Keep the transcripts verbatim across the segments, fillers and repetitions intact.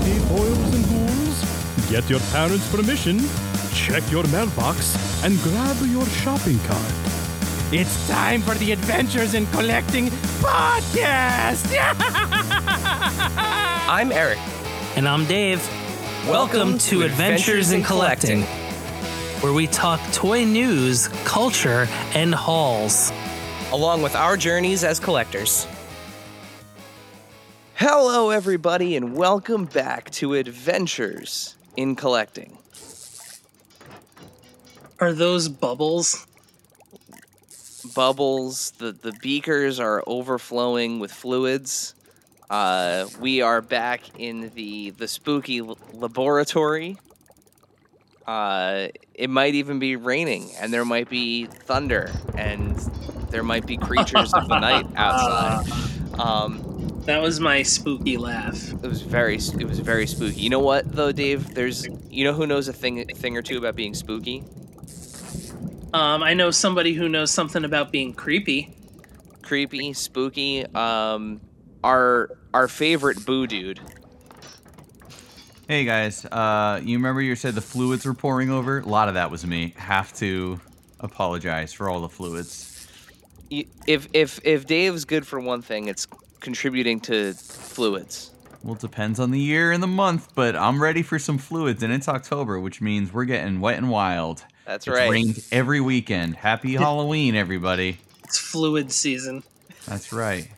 Ready, boils and ghouls? Get your parents' permission, check your mailbox, and grab your shopping cart. It's time for the Adventures in Collecting podcast! I'm Eric. And I'm Dave. Welcome, Welcome to, to Adventures, Adventures in Collecting, Collecting, where we talk toy news, culture, and hauls, along with our journeys as collectors. Hello, everybody, and welcome back to Adventures in Collecting. Are those bubbles? Bubbles. The, the beakers are overflowing with fluids. Uh, we are back in the, the spooky l- laboratory. Uh, it might even be raining, and there might be thunder, and there might be creatures of the night outside. Um... That was my spooky laugh. It was very, it was very spooky. You know what, though, Dave? There's, you know, who knows a thing, a thing or two about being spooky? Um, I know somebody who knows something about being creepy. Creepy, spooky. Um, our our favorite Boo Dude. Hey guys, uh, you remember you said the fluids were pouring over? A lot of that was me. Have to apologize for all the fluids. You, if if if Dave's good for one thing, it's contributing to fluids. Well, it depends on the year and the month, but I'm ready for some fluids, and it's October, which means we're getting wet and wild. That's right. It's rained every weekend. Happy Halloween, everybody. It's fluid season. That's right.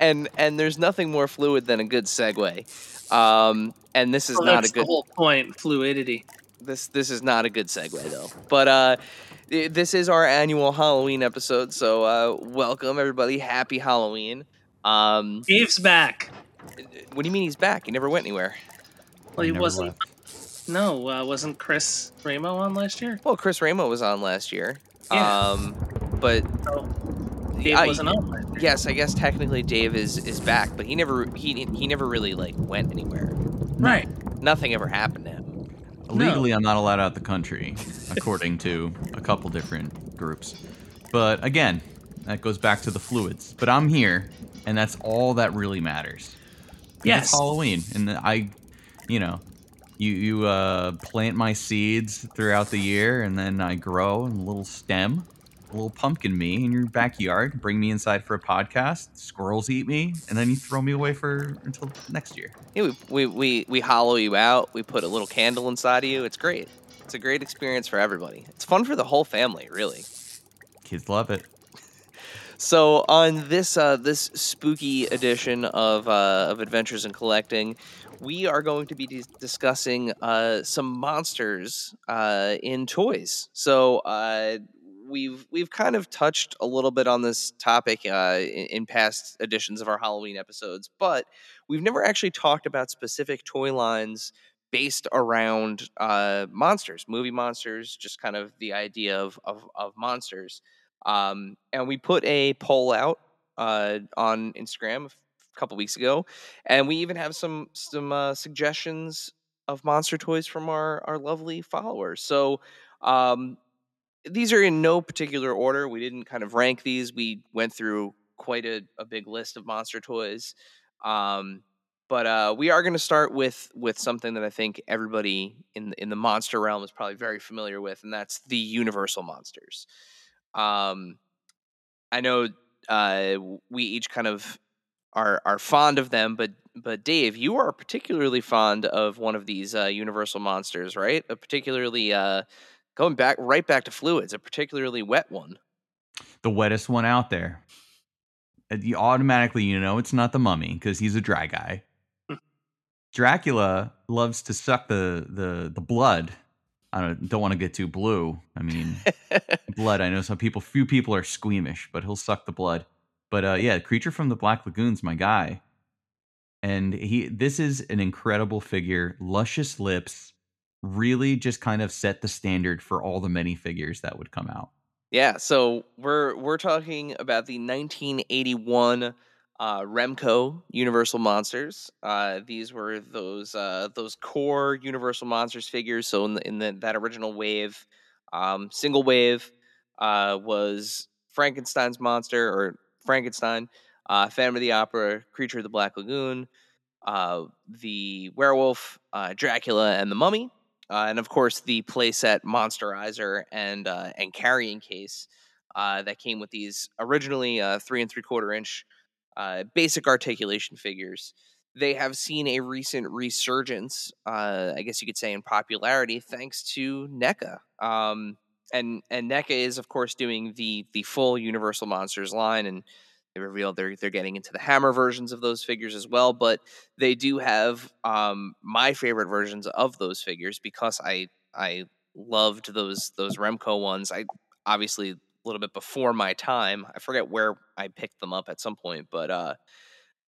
and and there's nothing more fluid than a good segue. Um, and this is well, not a good... That's the whole point, fluidity. This, this is not a good segue, though. But... uh This is our annual Halloween episode, so uh, welcome, everybody. Happy Halloween. Um, Dave's back. What do you mean he's back? He never went anywhere. Well, he wasn't. Left. No, uh, wasn't Chris Ramo on last year? Well, Chris Ramo was on last year. Yeah. Um, but so Dave I, wasn't on last year. Yes, I guess technically Dave is, is back, but he never he he never really like went anywhere. Right. Nothing ever happened to him. Legally, no. I'm not allowed out the country, according to a couple different groups. But again, that goes back to the fluids. But I'm here, and that's all that really matters. Yes. It's Halloween, and I, you know, you, you uh, plant my seeds throughout the year, and then I grow a little stem, a little pumpkin me in your backyard, bring me inside for a podcast, squirrels eat me, and then you throw me away for until next year. Yeah, we, we, we, we hollow you out, we put a little candle inside of you. It's great. It's a great experience for everybody. It's fun for the whole family, really. Kids love it. So on this uh, this spooky edition of uh, of Adventures in Collecting, we are going to be dis- discussing uh, some monsters uh, in toys. So... Uh, We've we've kind of touched a little bit on this topic uh, in, in past editions of our Halloween episodes, but we've never actually talked about specific toy lines based around uh, monsters, movie monsters, just kind of the idea of of, of monsters. Um, and we put a poll out uh, on Instagram a couple weeks ago, and we even have some some uh, suggestions of monster toys from our our lovely followers. So. Um, These are in no particular order. We didn't kind of rank these. We went through quite a, a big list of monster toys. Um, but uh, we are going to start with with something that I think everybody in, in the monster realm is probably very familiar with, and that's the Universal Monsters. Um, I know uh, we each kind of are are fond of them, but but Dave, you are particularly fond of one of these uh, Universal Monsters, right? A particularly... Uh, Going back, right back to fluids, a particularly wet one. The wettest one out there. You automatically, you know, it's not the Mummy because he's a dry guy. Dracula loves to suck the the, the blood. I don't, don't want to get too blue. I mean, blood. I know some people, few people are squeamish, but he'll suck the blood. But uh, yeah, Creature from the Black Lagoon's my guy, and he. This is an incredible figure. Luscious lips. Really just kind of set the standard for all the minifigures that would come out. Yeah, so we're we're talking about the nineteen eighty-one uh, Remco Universal Monsters. Uh, these were those uh, those core Universal Monsters figures. So in the, in the, that original wave, um, single wave uh, was Frankenstein's monster or Frankenstein, uh, Phantom of the Opera, Creature of the Black Lagoon, uh, the Werewolf, uh, Dracula, and the Mummy. Uh, and, of course, the playset Monsterizer and uh, and carrying case uh, that came with these originally uh, three and three quarter inch uh, basic articulation figures. They have seen a recent resurgence, uh, I guess you could say, in popularity thanks to NECA. Um, and and NECA is, of course, doing the the full Universal Monsters line, and they revealed they're they're getting into the Hammer versions of those figures as well. But they do have um, my favorite versions of those figures because I I loved those those Remco ones. I obviously a little bit before my time. I forget where I picked them up at some point, but uh,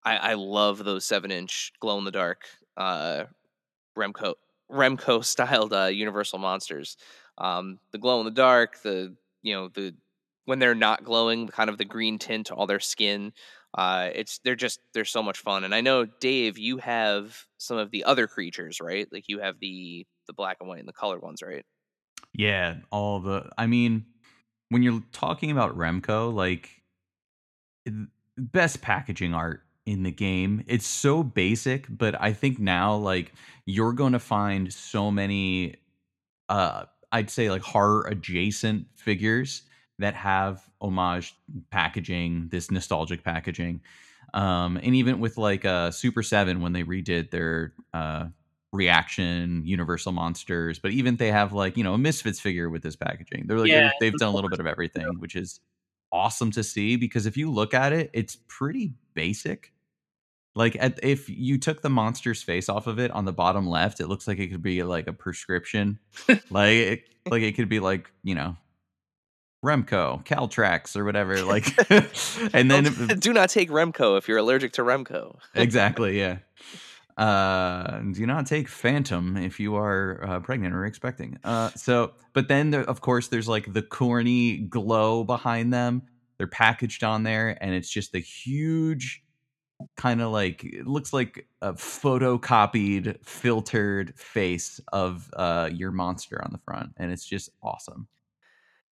I, I love those seven inch glow in the dark uh, Remco Remco styled uh, Universal Monsters. Um, the glow in the dark, the you know the. when they're not glowing, kind of the green tint to all their skin. Uh, it's, they're just, they're so much fun. And I know, Dave, you have some of the other creatures, right? Like you have the, the black and white and the colored ones, right? Yeah. All the, I mean, when you're talking about Remco, like best packaging art in the game, it's so basic, but I think now like you're going to find so many, uh, I'd say like horror adjacent figures that have homage packaging, this nostalgic packaging. Um, and even with like uh, Super seven, when they redid their uh, reaction, Universal Monsters, but even they have like, you know, a Misfits figure with this packaging. They're like, yeah, they've, they've done a little bit of everything, which is awesome to see, because if you look at it, it's pretty basic. Like at, if you took the monster's face off of it on the bottom left, it looks like it could be like a prescription. like, it, like it could be like, you know, Remco, Caltrax, or whatever, like, and then do not take Remco if you're allergic to Remco. Exactly, yeah. Uh, do not take Phantom if you are uh, pregnant or expecting. Uh, so, but then there, of course, there's like the corny glow behind them. They're packaged on there, and it's just a huge kind of like, it looks like a photocopied, filtered face of uh, your monster on the front, and it's just awesome.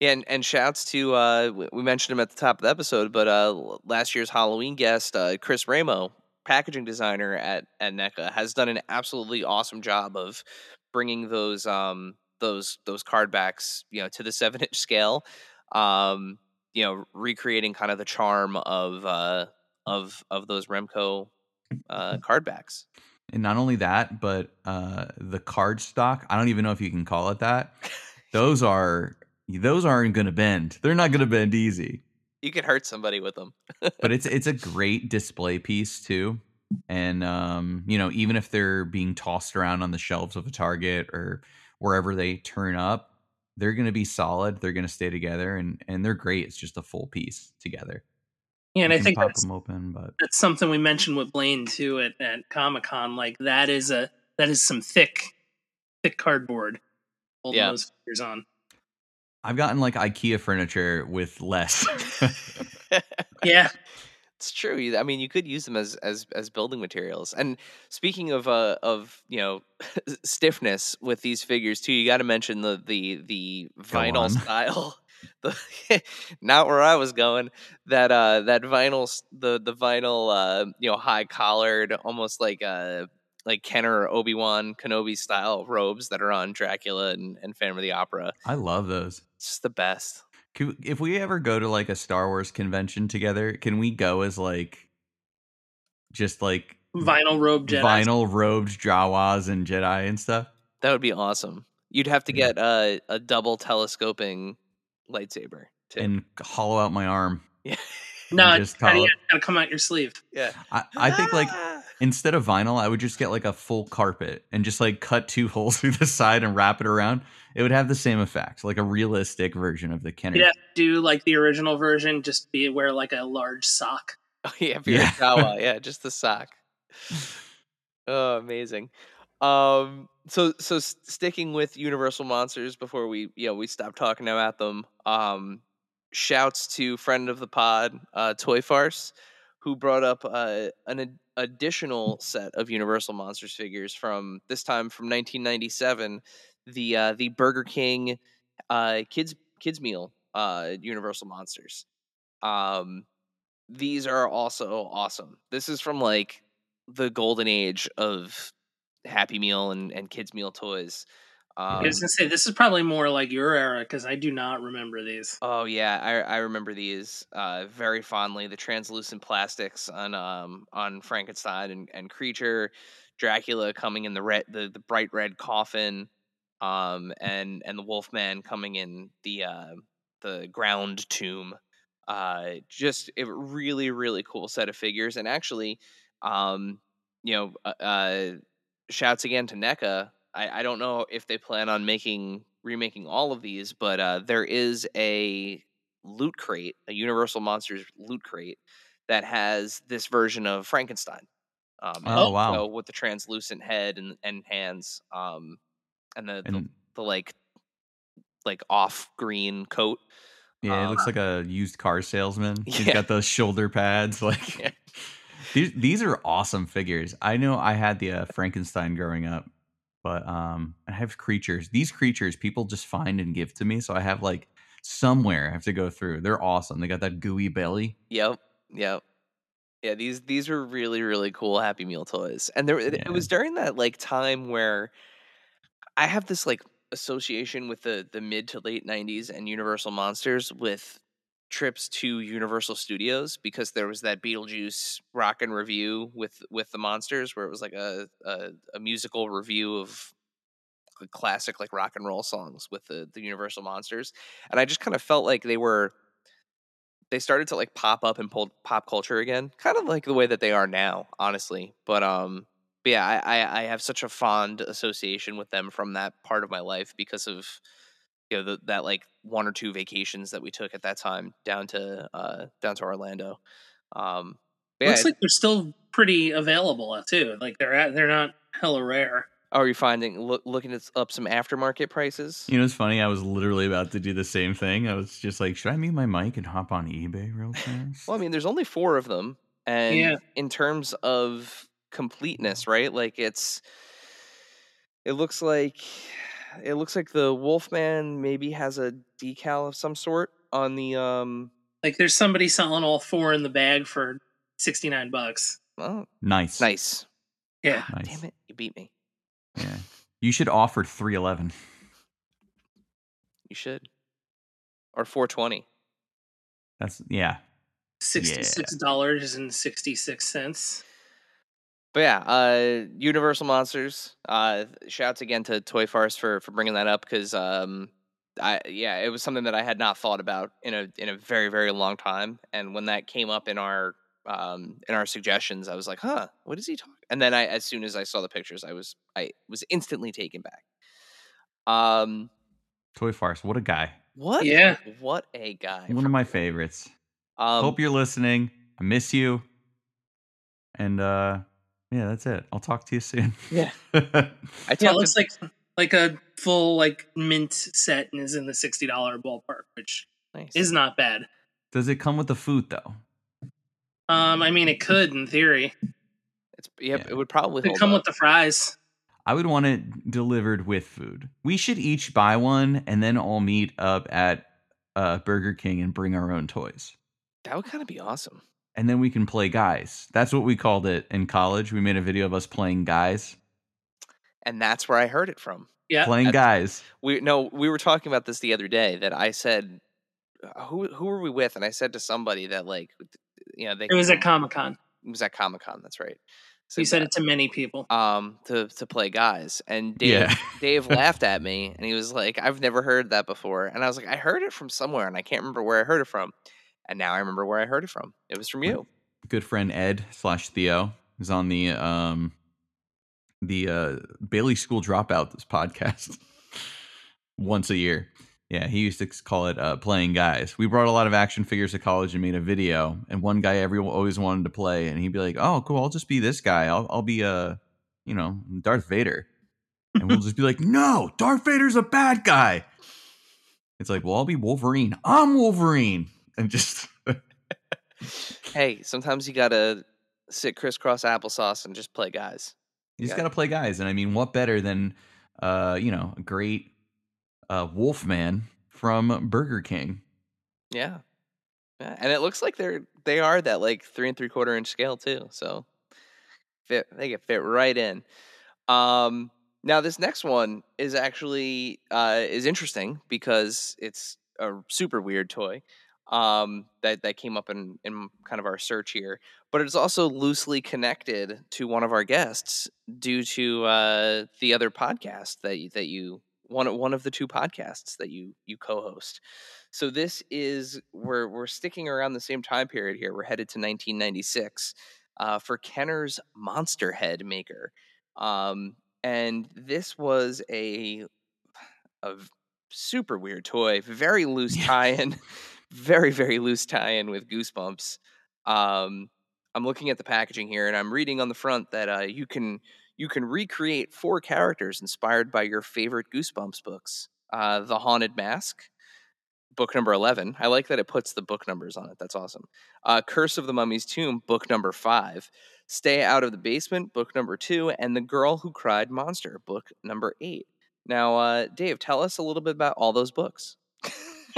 Yeah, and, and shouts to, uh, we mentioned him at the top of the episode, but uh, last year's Halloween guest, uh, Chris Ramo, packaging designer at, at NECA, has done an absolutely awesome job of bringing those um, those those card backs, you know, to the seven-inch scale, um, you know, recreating kind of the charm of uh, of of those Remco uh, card backs. And not only that, but uh, the card stock, I don't even know if you can call it that. Those are... Those aren't going to bend. They're not going to bend easy. You could hurt somebody with them. But it's it's a great display piece, too. And, um, you know, even if they're being tossed around on the shelves of a Target or wherever they turn up, they're going to be solid. They're going to stay together. And, and they're great. It's just a full piece together. Yeah, and I think pop that's, them open, but... that's something we mentioned with Blaine, too, at, at Comic Con. Like, that is a that is some thick, thick cardboard holding yeah. those figures on. I've gotten like IKEA furniture with less. Yeah, it's true. I mean, you could use them as as as building materials. And speaking of uh of you know stiffness with these figures too, you got to mention the the the vinyl style. The, not where I was going. That uh that vinyl the the vinyl uh you know high collared, almost like a. Uh, like Kenner or Obi-Wan Kenobi style robes that are on Dracula and, and Phantom of the Opera. I love those. It's just the best. Can, if we ever go to like a Star Wars convention together, can we go as like just like vinyl robed Jedi? Vinyl robed Jawas and Jedi and stuff? That would be awesome. You'd have to get yeah. a, a double telescoping lightsaber too. And hollow out my arm. Yeah. No, just gotta, yeah, gotta come out your sleeve. Yeah. I, I think like instead of vinyl, I would just get like a full carpet and just like cut two holes through the side and wrap it around. It would have the same effect, like a realistic version of the Kenner. Yeah, do like the original version, just be wear like a large sock. Oh yeah, for yeah. Jawa, yeah, just the sock. Oh, amazing. Um, so so sticking with Universal Monsters before we you know we stop talking about them. Um, shouts to friend of the pod, uh, Toy Farce, who brought up uh, an ad- additional set of Universal Monsters figures from this time from nineteen ninety-seven, the uh, the Burger King uh, kids kids meal uh, Universal Monsters. Um, these are also awesome. This is from like the golden age of Happy Meal and, and kids meal toys. Um, I was gonna say, this is probably more like your era, because I do not remember these. Oh yeah, I I remember these uh, very fondly. The translucent plastics on um on Frankenstein and, and Creature, Dracula coming in the red, the, the bright red coffin, um and and the Wolfman coming in the uh, the ground tomb. Uh, just a really really cool set of figures, and actually, um you know, uh, uh shouts again to NECA. I, I don't know if they plan on making remaking all of these, but uh, there is a Loot Crate, a Universal Monsters Loot Crate that has this version of Frankenstein. Um, oh wow! So with the translucent head and, and hands, um, and the, and the the like like off green coat. Yeah, um, it looks like a used car salesman. Yeah. He's got those shoulder pads, like. Yeah. These these are awesome figures. I know I had the uh, Frankenstein growing up. But um, I have creatures. These creatures people just find and give to me. So I have like somewhere I have to go through. They're awesome. They got that gooey belly. Yep. Yep. Yeah. These these were really, really cool Happy Meal toys. And there, yeah. it was during that like time where I have this like association with the, the mid to late nineties and Universal Monsters with trips to Universal Studios, because there was that Beetlejuice Rock and Review with with the Monsters, where it was like a a, a musical review of classic like rock and roll songs with the, the Universal Monsters, and I just kind of felt like they were they started to like pop up and pull pop culture again, kind of like the way that they are now, honestly. But um, but yeah, I, I I have such a fond association with them from that part of my life because of, you know, the, that like one or two vacations that we took at that time down to uh, down to Orlando. Um, yeah, looks like they're still pretty available too. Like they're at, they're not hella rare. Are you finding look, looking up some aftermarket prices? You know, it's funny. I was literally about to do the same thing. I was just like, should I mute my mic and hop on eBay real fast? Well, I mean, there's only four of them, and yeah. in terms of completeness, right? Like it's it looks like. It looks like the Wolfman maybe has a decal of some sort on the um. Like there's somebody selling all four in the bag for sixty nine bucks. Oh, nice, nice. Yeah, nice. Damn it, you beat me. Yeah, you should offer three eleven. You should, or four twenty. That's yeah. Sixty six dollars yeah. and sixty six cents. But yeah, uh, Universal Monsters. Uh, shouts again to Toy Farce for for bringing that up, because um, I yeah, it was something that I had not thought about in a in a very very long time. And when that came up in our um, in our suggestions, I was like, huh, what is he talking? And then I, as soon as I saw the pictures, I was I was instantly taken back. Um, Toy Farce, what a guy! What yeah, what a guy! One of my favorites. Um, Hope you're listening. I miss you. And uh. Yeah, that's it. I'll talk to you soon. Yeah. I yeah, it looks to... like like a full like mint set and is in the sixty dollar ballpark, which nice. Is not bad. Does it come with the food though? Um, I mean, it could in theory. It's yeah, yeah. it would probably it could come up. With the fries. I would want it delivered with food. We should each buy one and then all meet up at uh, Burger King and bring our own toys. That would kind of be awesome. And then we can play Guys. That's what we called it in college. We made a video of us playing Guys. And that's where I heard it from. Yeah. Playing that's, Guys. We no, we were talking about this the other day, that I said, who who were we with? And I said to somebody that, like, you know, they It was at Comic Con. It was at Comic Con, that's right. So you said that, it to many people. Um to, to play Guys. And Dave yeah. Dave laughed at me and he was like, I've never heard that before. And I was like, I heard it from somewhere and I can't remember where I heard it from. And now I remember where I heard it from. It was from you. Good friend Ed slash Theo is on the um, the uh, Bailey School Dropout, this podcast once a year. Yeah, he used to call it uh, Playing Guys. We brought a lot of action figures to college and made a video. And one guy everyone always wanted to play, and he'd be like, "Oh, cool! I'll just be this guy. I'll I'll be a uh, you know, Darth Vader." And we'll just be like, "No, Darth Vader's a bad guy." It's like, "Well, I'll be Wolverine. I'm Wolverine." And just hey, sometimes you gotta sit crisscross applesauce and just play Guys. You, you just gotta, gotta play Guys, and I mean, what better than uh, you know, a great uh, Wolfman from Burger King? Yeah. yeah, and it looks like they're they are that like three and three quarter inch scale too. So fit they could fit right in. Um, now this next one is actually uh, is interesting because it's a super weird toy um, that that came up in in kind of our search here, but it's also loosely connected to one of our guests due to uh, the other podcast that you, that you one one of the two podcasts that you you co-host. So this is we're we're sticking around the same time period here. We're headed to nineteen ninety-six uh, for Kenner's Monster Head Maker. Um, and this was a, a super weird toy, very loose yeah. tie-in, very, very loose tie-in with Goosebumps. Um, I'm looking at the packaging here and I'm reading on the front that, uh, you can, you can recreate four characters inspired by your favorite Goosebumps books. Uh, The Haunted Mask, book number eleven. I like that it puts the book numbers on it. That's awesome. Uh, Curse of the Mummy's Tomb, book number five. Stay Out of the Basement, book number two, and The Girl Who Cried Monster, book number eight. Now, uh, Dave, tell us a little bit about all those books.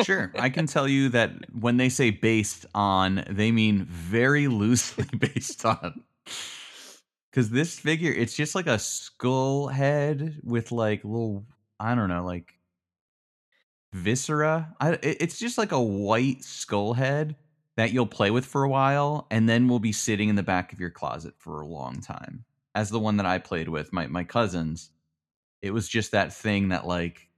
Sure. I can tell you that when they say based on, they mean very loosely based on. Because this figure, it's just like a skull head with like little, I don't know, like viscera. I, it's just like a white skull head that you'll play with for a while and then will be sitting in the back of your closet for a long time. As the one that I played with, my, my cousins, it was just that thing that, like,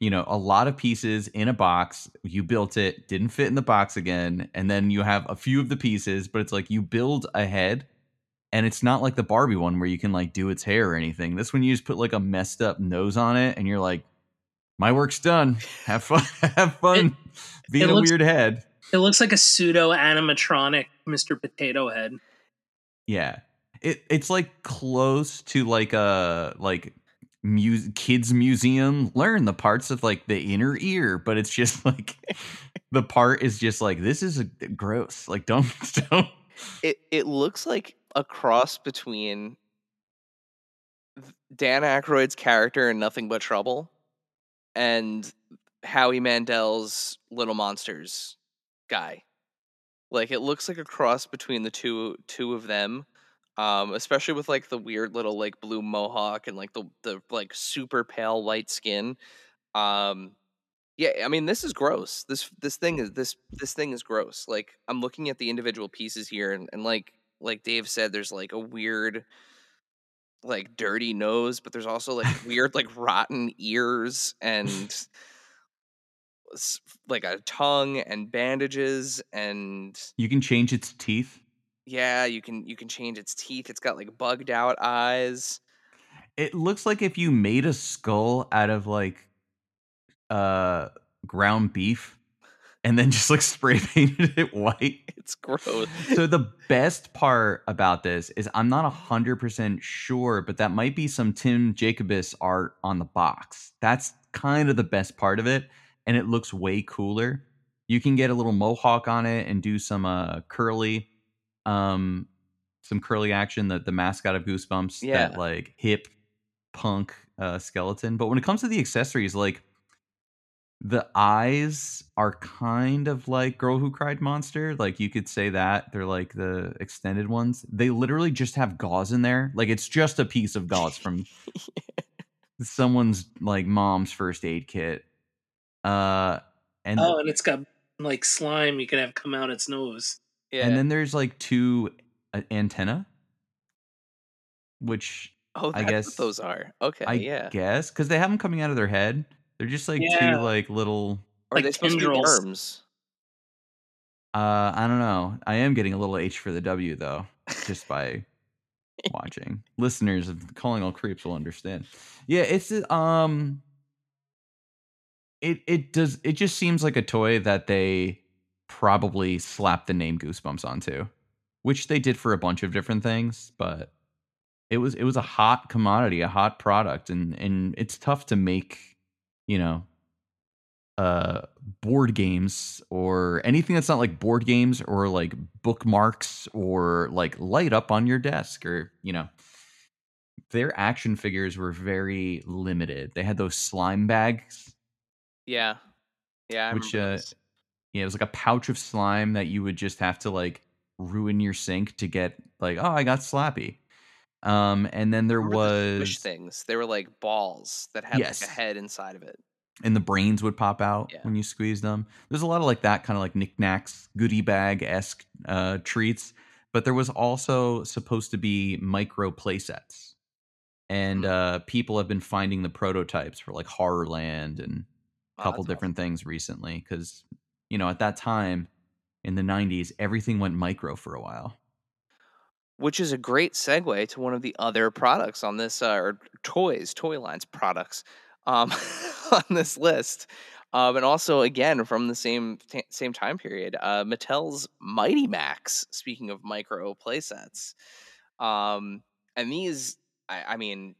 you know, a lot of pieces in a box, you built it, didn't fit in the box again, and then you have a few of the pieces, but it's like you build a head, and it's not like the Barbie one where you can, like, do its hair or anything. This one, you just put, like, a messed up nose on it, and you're like, my work's done. Have fun. have fun it, being it a looks- weird head. It looks like a pseudo animatronic Mister Potato Head. Yeah, it it's like close to like a like mu- kids museum. Learn the parts of like the inner ear, but it's just like the part is just like this is a, gross. Like don't don't. It it looks like a cross between Dan Aykroyd's character in Nothing But Trouble and Howie Mandel's Little Monsters guy. Like it looks like a cross between the two two of them, um especially with like the weird little like blue mohawk and like the the like super pale white skin. um yeah I mean this is gross. This this thing is this this thing is gross. Like I'm looking at the individual pieces here and, and like like Dave said, there's like a weird like dirty nose, but there's also like weird like rotten ears and like a tongue and bandages, and you can change its teeth. Yeah, you can you can change its teeth. It's got like bugged out eyes. It looks like if you made a skull out of like uh ground beef and then just like spray painted it white. It's gross. So the best part about this is I'm not a hundred percent sure, but that might be some Tim Jacobus art on the box. That's kind of the best part of it. And it looks way cooler. You can get a little mohawk on it and do some uh, curly, um, some curly action. The the mascot of Goosebumps, yeah. That like hip punk uh, skeleton. But when it comes to the accessories, like the eyes are kind of like Girl Who Cried Monster. Like you could say that they're like the extended ones. They literally just have gauze in there. Like it's just a piece of gauze from yeah. someone's like mom's first aid kit. Uh, and oh, and it's got like slime you can have come out its nose. Yeah, and then there's like two uh, antenna, which oh, I guess what those are okay. I yeah, guess because they have them coming out of their head. They're just like yeah. two like little. Are like they supposed to be worms? Uh, I don't know. I am getting a little H for the W though, just by watching. Listeners of Calling All Creeps will understand. Yeah, it's um. It it does it just seems like a toy that they probably slapped the name Goosebumps onto, which they did for a bunch of different things. But it was it was a hot commodity, a hot product, and and it's tough to make, you know, uh, board games or anything that's not like board games or like bookmarks or like light up on your desk or, you know. Their action figures were very limited. They had those slime bags. Yeah, yeah. I Which, uh, yeah, it was like a pouch of slime that you would just have to like ruin your sink to get like, oh, I got sloppy. Um, and then there was squish things. They were like balls that had yes. like a head inside of it. And the brains would pop out yeah. when you squeezed them. There's a lot of like that kind of like knickknacks, goodie bag-esque uh, treats. But there was also supposed to be micro play sets. And uh, people have been finding the prototypes for like Horrorland and a couple wow, different awesome. Things recently. Because, you know, at that time in the nineties, everything went micro for a while. Which is a great segue to one of the other products on this, uh, or toys, toy lines products um, on this list. Um, and also, again, from the same t- same time period, uh, Mattel's Mighty Max, speaking of micro playsets. Um, and these, I, I mean,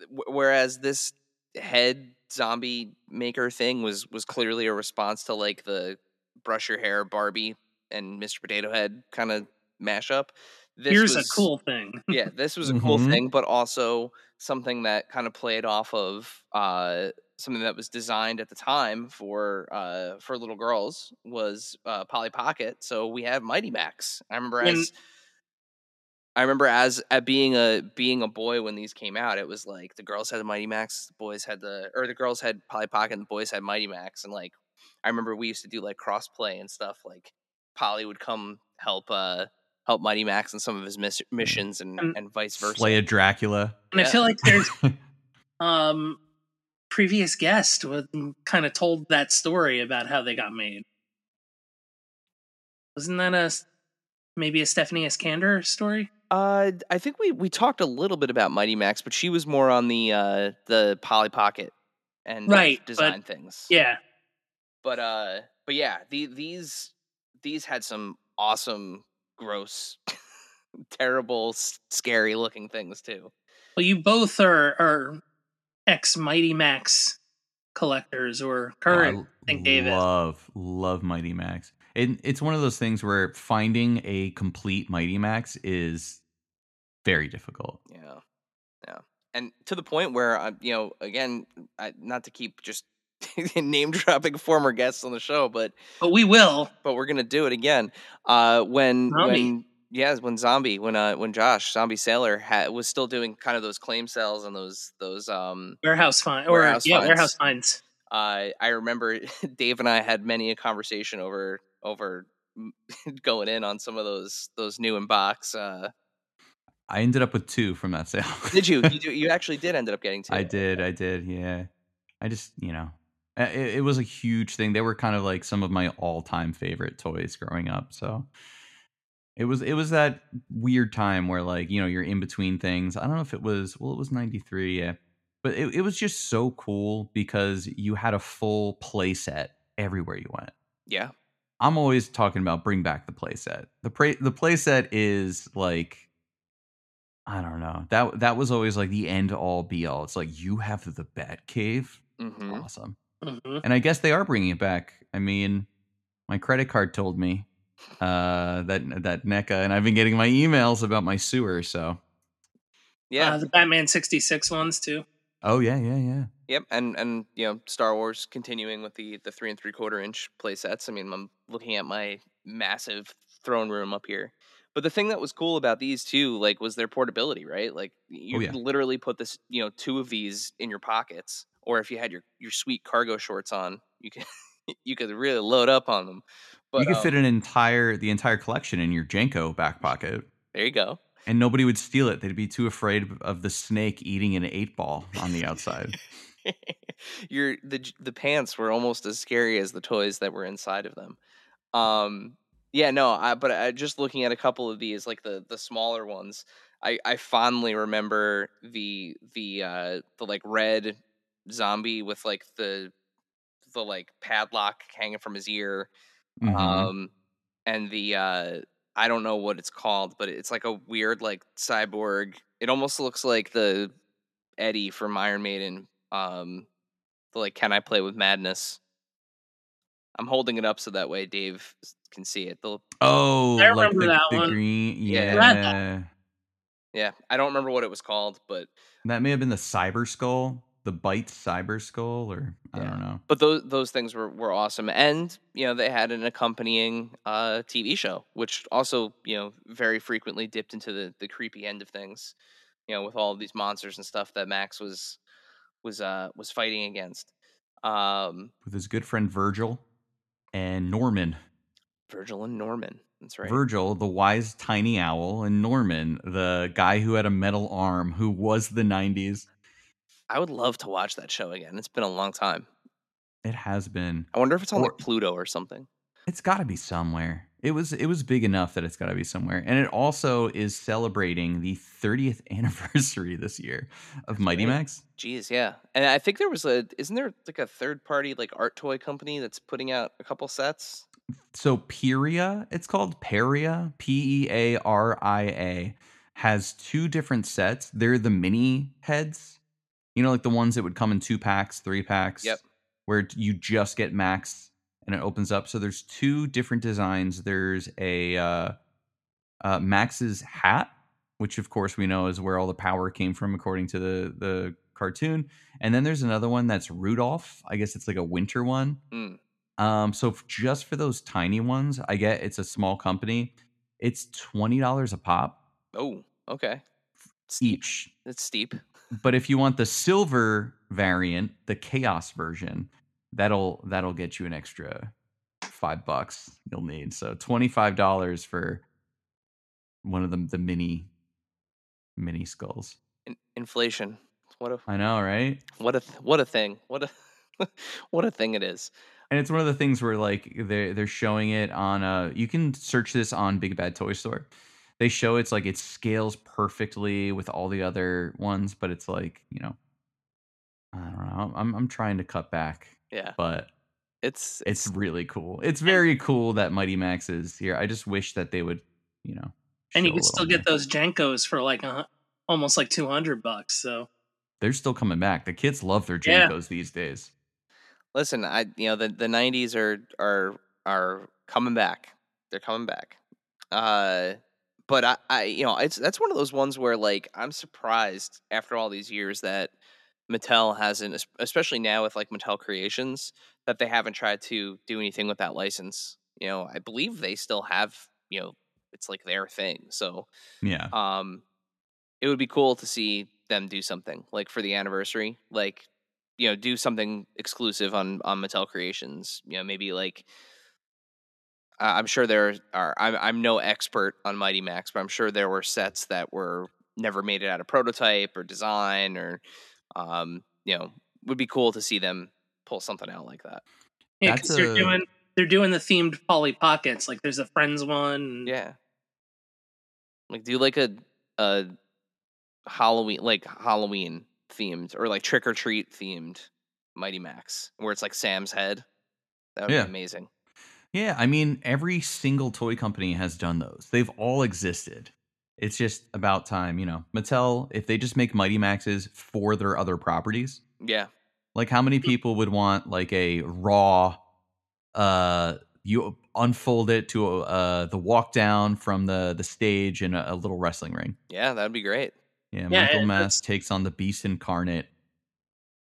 w- whereas this head zombie maker thing was was clearly a response to, like, the brush your hair Barbie and Mister Potato Head kind of mashup. This Here's was, a cool thing. yeah, this was a mm-hmm. cool thing, but also something that kind of played off of uh, something that was designed at the time for uh, for little girls was uh, Polly Pocket. So we have Mighty Max. I remember as when, I remember as at being a being a boy when these came out, it was like the girls had the Mighty Max, the boys had the or the girls had Polly Pocket, and the boys had Mighty Max. And like I remember we used to do like cross play and stuff. Like Polly would come help. Uh, help Mighty Max in some of his mis- missions and, um, and vice versa. Slay a Dracula. And yeah. I feel like there's um previous guest was kind of told that story about how they got made. Wasn't that a maybe a Stephanie Iskander story? Uh, I think we, we talked a little bit about Mighty Max, but she was more on the uh, the Polly Pocket and right, design but, things. Yeah. But uh but yeah, the, these these had some awesome gross, terrible, scary looking things too. Well, you both are are ex Mighty Max collectors or current. I think David love love Mighty Max. It, it's one of those things where finding a complete Mighty Max is very difficult. Yeah, yeah, and to the point where I, you know, again, I, not to keep just name dropping former guests on the show, but but we will. But we're gonna do it again. Uh, when zombie. when yeah, when zombie when uh when Josh Zombie Sailor ha- was still doing kind of those claim sales and those those um warehouse finds or warehouse yeah finds. warehouse finds. Uh, I remember Dave and I had many a conversation over over going in on some of those those new in box. Uh, I ended up with two from that sale. Did you? You do, you actually did end up getting two. I did. I did. Yeah. I just you know. It, it was a huge thing. They were kind of like some of my all-time favorite toys growing up. So it was it was that weird time where like, you know, you're in between things. I don't know if it was, well, it was ninety-three. Yeah. But it, it was just so cool because you had a full play set everywhere you went. Yeah. I'm always talking about bring back the play set. The, pra- the play set is like, I don't know. That, that was always like the end all be all. It's like you have the Batcave. Mm-hmm. Awesome. Mm-hmm. And I guess they are bringing it back. I mean, my credit card told me uh, that that NECA, and I've been getting my emails about my sewer. So, yeah, uh, the Batman sixty-six ones too. Oh yeah, yeah, yeah. Yep, and and you know, Star Wars continuing with the the three and three quarter inch play sets. I mean, I'm looking at my massive throne room up here. But the thing that was cool about these two, like, was their portability, right? Like, you oh, yeah. literally put this, you know, two of these in your pockets. Or if you had your, your sweet cargo shorts on, you could you could really load up on them. But you could um, fit an entire the entire collection in your J N C O back pocket. There you go. And nobody would steal it. They'd be too afraid of the snake eating an eight ball on the outside. your the the pants were almost as scary as the toys that were inside of them. Um, yeah, no, I, but I, just looking at a couple of these, like the the smaller ones, I, I fondly remember the the uh, the like red zombie with like the the like padlock hanging from his ear. Mm-hmm. Um and the uh I don't know what it's called, but it's like a weird like cyborg. It almost looks like the Eddie from Iron Maiden. Um the, like Can I Play With Madness? I'm holding it up so that way Dave can see it. The, oh, I remember like the, that the one. Green, yeah. yeah. Yeah, I don't remember what it was called, but that may have been the Cyber Skull. The Bite Cyber Skull, or I yeah. don't know. But those those things were, were awesome. And, you know, they had an accompanying uh, T V show, which also, you know, very frequently dipped into the, the creepy end of things. you know, with all of these monsters and stuff that Max was was uh was fighting against. Um, with his good friend Virgil and Norman. Virgil and Norman. That's right. Virgil, the wise tiny owl, and Norman, the guy who had a metal arm, who was the nineties. I would love to watch that show again. It's been a long time. It has been. I wonder if it's on or, like Pluto or something. It's got to be somewhere. It was it was big enough that it's got to be somewhere. And it also is celebrating the thirtieth anniversary this year of that's Mighty right. Max. Jeez, yeah. And I think there was a isn't there like a third party like art toy company that's putting out a couple sets? So Peria, it's called Peria, P E A R I A, has two different sets. They're the mini heads. You know, like the ones that would come in two packs, three packs. Yep. Where you just get Max and it opens up. So there's two different designs. There's a uh, uh, Max's hat, which of course we know is where all the power came from according to the, the cartoon. And then there's another one that's Rudolph. I guess it's like a winter one. Mm. Um, so just for those tiny ones, I get it's a small company. It's twenty dollars a pop. Oh, okay. Each. That's steep. But if you want the silver variant, the chaos version, that'll that'll get you an extra five bucks you'll need. So twenty-five dollars for one of the the mini mini skulls. In- inflation. What a I know, right? What a what a thing. What a what a thing it is. And it's one of the things where, like, they're, they're showing it on, uh, you can search this on Big Bad Toy Store. They show it's, like, it scales perfectly with all the other ones, but it's, like, you know, I don't know. I'm I'm trying to cut back. Yeah. But it's it's, it's really cool. It's very cool that Mighty Max is here. I just wish that they would, you know. And you can still get more. Those J N C Os for, like, uh, almost, like, two hundred bucks. So they're still coming back. The kids love their J N C Os yeah. these days. Listen, I you know the, the nineties are are are coming back. They're coming back. Uh, but I, I you know it's that's one of those ones where, like, I'm surprised after all these years that Mattel hasn't, especially now with like Mattel Creations, that they haven't tried to do anything with that license. You know, I believe they still have, you know, it's like their thing. So yeah, um, it would be cool to see them do something like for the anniversary, like. You know, do something exclusive on, on Mattel Creations. You know, maybe like uh, I'm sure there are. I'm I'm no expert on Mighty Max, but I'm sure there were sets that were never made it out of prototype or design, or um, you know, would be cool to see them pull something out like that. Yeah, because they're doing they're doing the themed Polly Pockets. Like, there's a Friends one. Yeah. Like, do like a a Halloween like Halloween. themed, or like trick or treat themed Mighty Max, where it's like Sam's head. That would yeah. be amazing. Yeah, I mean, every single toy company has done those. They've all existed. It's just about time, you know. Mattel, if they just make Mighty Maxes for their other properties, yeah. Like, how many people would want like a raw? Uh, you unfold it to uh the walk down from the the stage in a, a little wrestling ring. Yeah, that'd be great. Yeah, yeah, Michael Mass takes on the Beast Incarnate.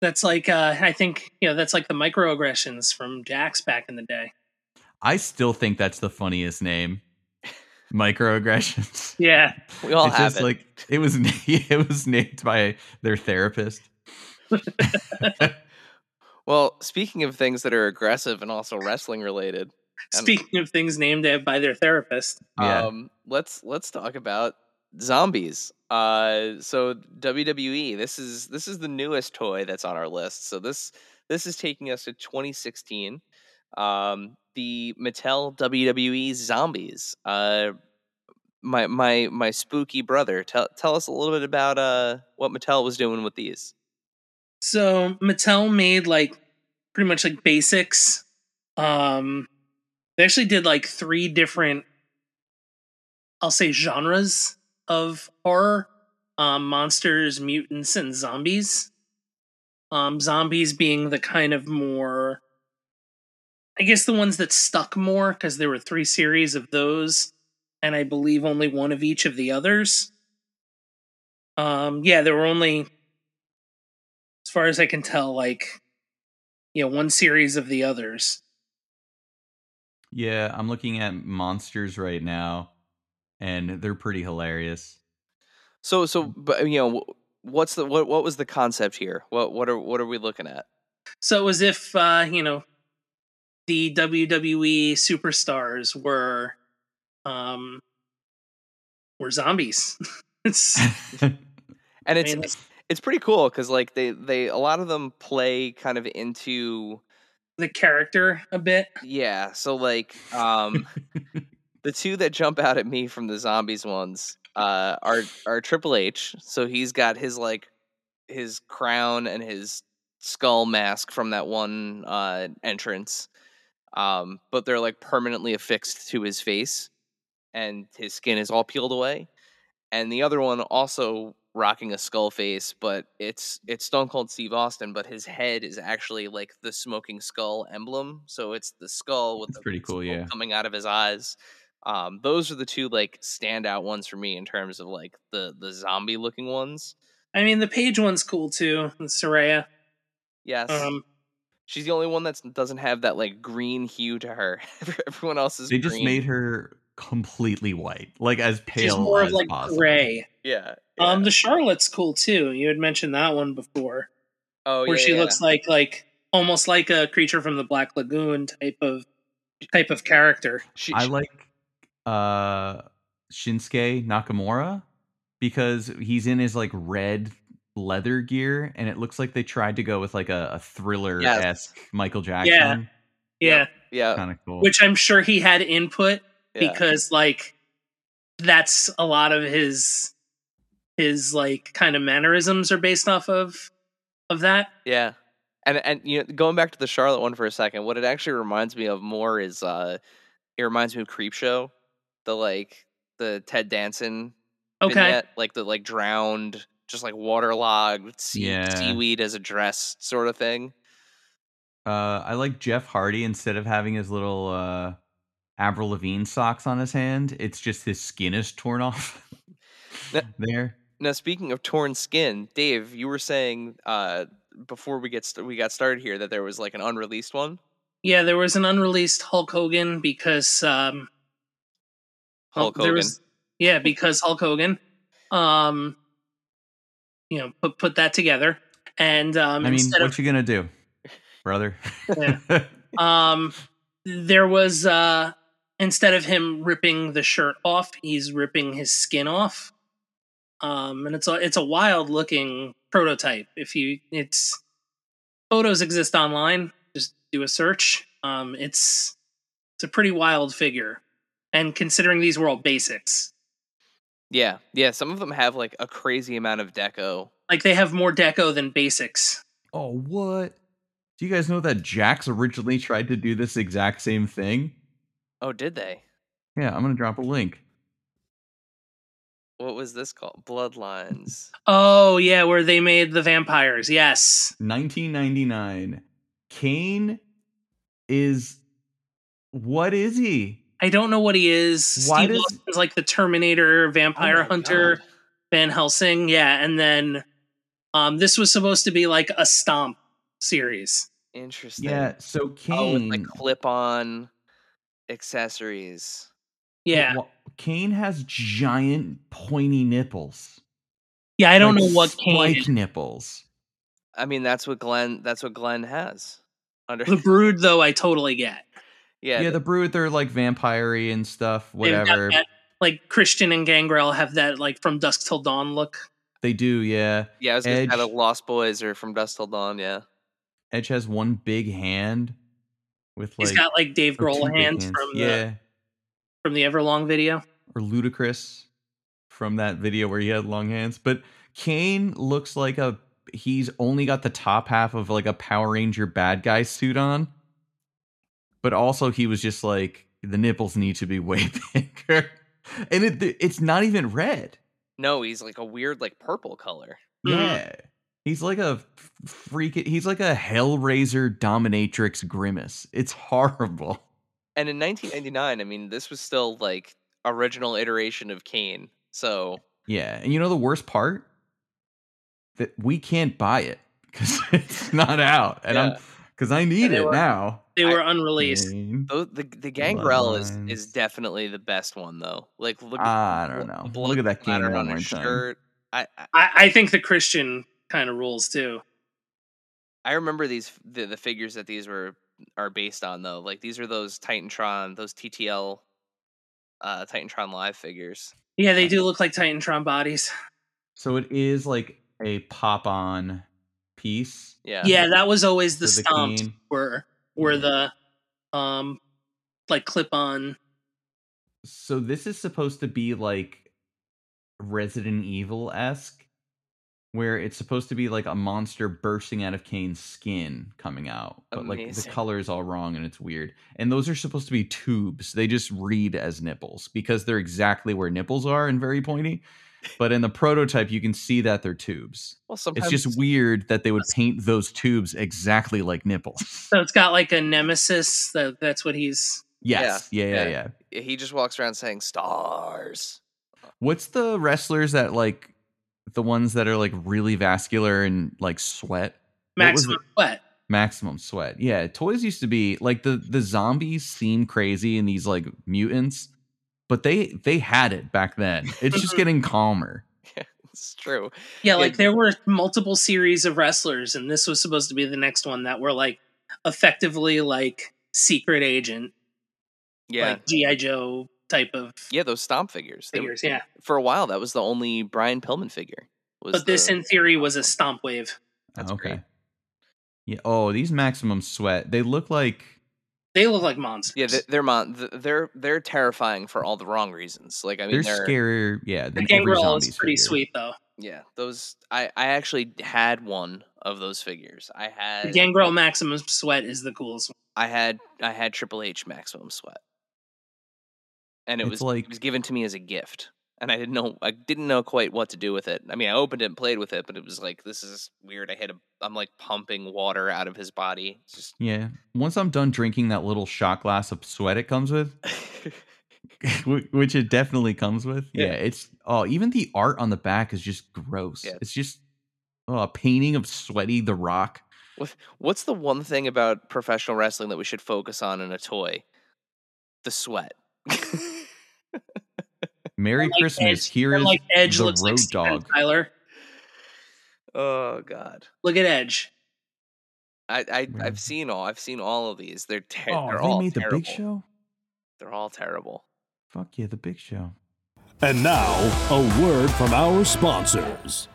That's like, uh, I think, you know, that's like the microaggressions from Jax back in the day. I still think that's the funniest name. Microaggressions. Yeah, we all it's have just it. Like, it was, it was named by their therapist. Well, speaking of things that are aggressive and also wrestling related. Speaking of things named by their therapist. Yeah. Um, let's let's talk about zombies. Uh, so W W E, this is, this is the newest toy that's on our list. So this, this is taking us to twenty sixteen. Um, the Mattel W W E Zombies. Uh, my, my, my spooky brother, tell, tell us a little bit about, uh, what Mattel was doing with these. So Mattel made like pretty much like basics. Um, they actually did like three different, I'll say genres. Of horror, um, monsters, mutants, and zombies. Um, zombies being the kind of more, I guess the ones that stuck more, because there were three series of those, and I believe only one of each of the others. Um, yeah, there were only, as far as I can tell, like, you know, one series of the others. Yeah, I'm looking at monsters right now. And they're pretty hilarious. So, so, but you know, what's the, what, what was the concept here? What, what are, what are we looking at? So it was if, uh, you know, the W W E superstars were, um, were zombies. It's, and it's, I mean, it's, it's pretty cool. Cause like they, they, a lot of them play kind of into the character a bit. Yeah. So like, um, the two that jump out at me from the zombies ones, uh, are, are Triple H. So he's got his, like his crown and his skull mask from that one, uh, entrance. Um, but they're like permanently affixed to his face and his skin is all peeled away. And the other one also rocking a skull face, but it's it's Stone Cold Steve Austin, but his head is actually like the smoking skull emblem. So it's the skull with That's the pretty cool, yeah. coming out of his eyes. Um, those are the two like standout ones for me in terms of like the, the zombie looking ones. I mean, the Paige one's cool too. Saraya. Yes. Um, She's the only one that doesn't have that like green hue to her. Everyone else is They green. Just made her completely white, like as pale She's more as of like possible. Gray. Yeah, yeah. Um, the Charlotte's cool too. You had mentioned that one before. Oh, where yeah, she yeah. looks like like almost like a Creature from the Black Lagoon type of type of character. She, I she, like uh, Shinsuke Nakamura because he's in his like red leather gear, and it looks like they tried to go with like a, a thriller-esque yeah. Michael Jackson. Yeah, yeah, yep. yeah. Kind of cool. Which I'm sure he had input. Yeah. Because like that's a lot of his his like kind of mannerisms are based off of of that. Yeah. And and you know, going back to the Charlotte one for a second, what it actually reminds me of more is uh it reminds me of Creepshow, the like the Ted Danson okay. vignette, like the like drowned, just like waterlogged sea, yeah. seaweed as a dress sort of thing. Uh I like Jeff Hardy instead of having his little uh Avril Lavigne socks on his hand. It's just his skin is torn off. now, there. Now, speaking of torn skin, Dave, you were saying uh, before we get st- we got started here that there was like an unreleased one. Yeah, there was an unreleased Hulk Hogan because um, Hulk Hogan. There was, yeah, because Hulk Hogan, um, you know, put put that together. And um, I mean, what of, you gonna do, brother? Yeah. um, there was. Uh, Instead of him ripping the shirt off, he's ripping his skin off, um, and it's a it's a wild looking prototype. If you, it's photos exist online. Just do a search. Um, it's it's a pretty wild figure, and considering these were all basics, yeah, yeah. Some of them have like a crazy amount of deco. Like they have more deco than basics. Oh, what? Do you guys know that Jax originally tried to do this exact same thing? Oh, did they? Yeah, I'm going to drop a link. What was this called? Bloodlines. Oh, yeah, where they made the vampires. Yes. nineteen ninety-nine. Kane is... What is he? I don't know what he is. Why Steve does... Austin's like the Terminator, Vampire oh Hunter, God. Van Helsing. Yeah, and then um, this was supposed to be like a Stomp series. Interesting. Yeah, so Kane... Oh, with like clip-on... accessories. Yeah. Kane has giant pointy nipples. Yeah, I don't like know what Kane like nipples. I mean, that's what Glenn that's what Glenn has. Under the Brood though, I totally get. Yeah. Yeah, the Brood they're like vampire-y and stuff, whatever. That, like Christian and Gangrel have that like From Dusk Till Dawn look. They do, yeah. Yeah, I was going to say Lost Boys or From Dusk Till Dawn, yeah. Edge has one big hand. With He's like, got like Dave Grohl hands, hands from the yeah. from the Everlong video, or Ludacris from that video where he had long hands. But Kane looks like a he's only got the top half of like a Power Ranger bad guy suit on. But also he was just like the nipples need to be way bigger, and it it's not even red. No, he's like a weird like purple color. Yeah, mm. He's like a freak. He's like a Hellraiser dominatrix grimace. It's horrible. And in nineteen ninety-nine, I mean, this was still like original iteration of Kane. So yeah, and you know the worst part? That we can't buy it because it's not out, and yeah. I'm because I need it were, now. They were I, unreleased. The, the the Gangrel is, is definitely the best one though. Like look, at, I don't know. Look at that Kane on his shirt. Time. I I, I think the Christian kind of rules too. I remember these the, the figures that these were are based on though. Like these are those TitanTron, those T T L, uh, TitanTron Live figures. Yeah, they do look like TitanTron bodies. So it is like a pop-on piece. Yeah, yeah, that was always the, the stomps Kane. were were yeah. the um like clip-on. So this is supposed to be like Resident Evil-esque, where it's supposed to be like a monster bursting out of Kane's skin coming out. But Amazing. Like the color is all wrong and it's weird. And those are supposed to be tubes. They just read as nipples because they're exactly where nipples are and very pointy. But in the prototype, you can see that they're tubes. Well, sometimes it's just weird that they would paint those tubes exactly like nipples. So it's got like a nemesis. That, that's what he's... Yes. Yeah. Yeah, yeah, yeah, yeah. He just walks around saying stars. What's the wrestlers that like... The ones that are like really vascular and like sweat. Maximum sweat. Maximum sweat. Yeah. Toys used to be like the, the zombies seem crazy and these like mutants, but they, they had it back then. It's just getting calmer. Yeah, it's true. Yeah. Like yeah. there were multiple series of wrestlers and this was supposed to be the next one that were like effectively like secret agent. Yeah. Like G I. Joe. Type of yeah those stomp figures, figures they, yeah for a while that was the only Brian Pillman figure was but this the, in theory was a stomp wave. That's okay great. Yeah oh these Maximum Sweat, they look like they look like monsters. Yeah they, they're mon they're they're terrifying for all the wrong reasons. Like I mean they're, they're scarier yeah than the Gangrel is pretty figure. Sweet though. Yeah those I I actually had one of those figures. I had the Gangrel Maximum Sweat is the coolest one. I had I had Triple H Maximum Sweat. And it it's was like, it was given to me as a gift, and I didn't know I didn't know quite what to do with it. I mean, I opened it and played with it, but it was like this is weird. I had a, I'm like pumping water out of his body. It's just yeah. Once I'm done drinking that little shot glass of sweat it comes with, which it definitely comes with. Yeah. yeah, it's oh, even the art on the back is just gross. Yeah. It's just oh, a painting of Sweaty the Rock. What, what's the one thing about professional wrestling that we should focus on in a toy? The sweat. Merry like Christmas. Edge. Here is like Edge the looks road like dog. Tyler. Oh God! Look at Edge. I, I I've seen all I've seen all of these. They're ter oh, they're they all made terrible. The Big Show. They're all terrible. Fuck yeah, the Big Show. And now a word from our sponsors.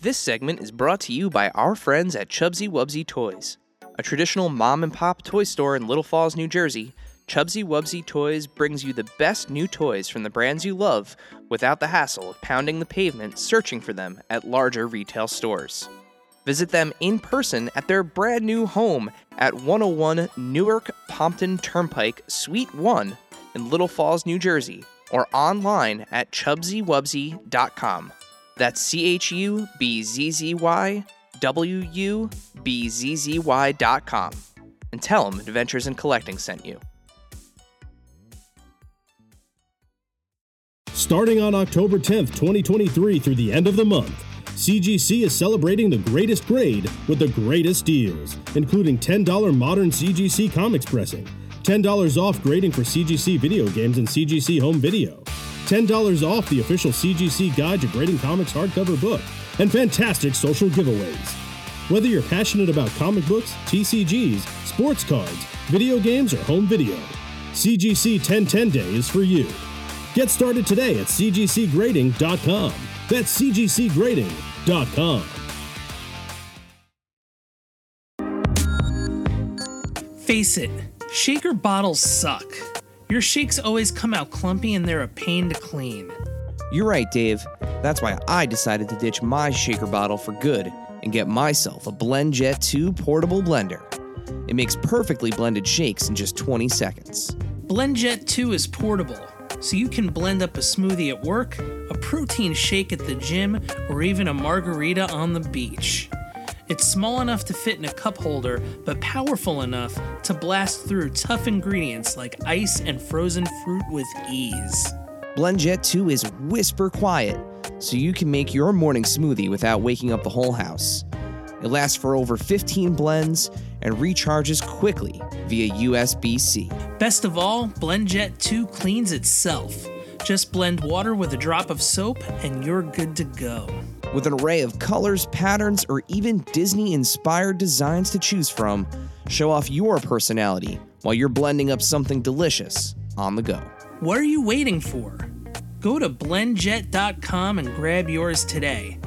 This segment is brought to you by our friends at Chubsy Wubsy Toys. A traditional mom-and-pop toy store in Little Falls, New Jersey, Chubsy Wubsy Toys brings you the best new toys from the brands you love without the hassle of pounding the pavement searching for them at larger retail stores. Visit them in person at their brand new home at one oh one Newark Pompton Turnpike, Suite one in Little Falls, New Jersey, or online at chubsy wubsy dot com. That's C H U B Z Z Y W U B Z Z Y dot com and tell them Adventures in Collecting sent you. Starting on October tenth, twenty twenty-three through the end of the month, C G C is celebrating the greatest grade with the greatest deals, including ten dollar modern C G C comics pressing, ten dollars off grading for C G C video games and C G C home video, ten dollars off the official C G C guide to grading comics hardcover book, and fantastic social giveaways. Whether you're passionate about comic books, T C Gs, sports cards, video games, or home video, C G C ten ten Day is for you. Get started today at C G C grading dot com. That's C G C grading dot com. Face it, shaker bottles suck. Your shakes always come out clumpy and they're a pain to clean. You're right, Dave. That's why I decided to ditch my shaker bottle for good and get myself a BlendJet two portable blender. It makes perfectly blended shakes in just twenty seconds. BlendJet two is portable, so you can blend up a smoothie at work, a protein shake at the gym, or even a margarita on the beach. It's small enough to fit in a cup holder, but powerful enough to blast through tough ingredients like ice and frozen fruit with ease. BlendJet two is whisper quiet, so you can make your morning smoothie without waking up the whole house. It lasts for over fifteen blends and recharges quickly via U S B C. Best of all, BlendJet two cleans itself. Just blend water with a drop of soap and you're good to go. With an array of colors, patterns, or even Disney-inspired designs to choose from, show off your personality while you're blending up something delicious on the go. What are you waiting for? Go to blend jet dot com and grab yours today.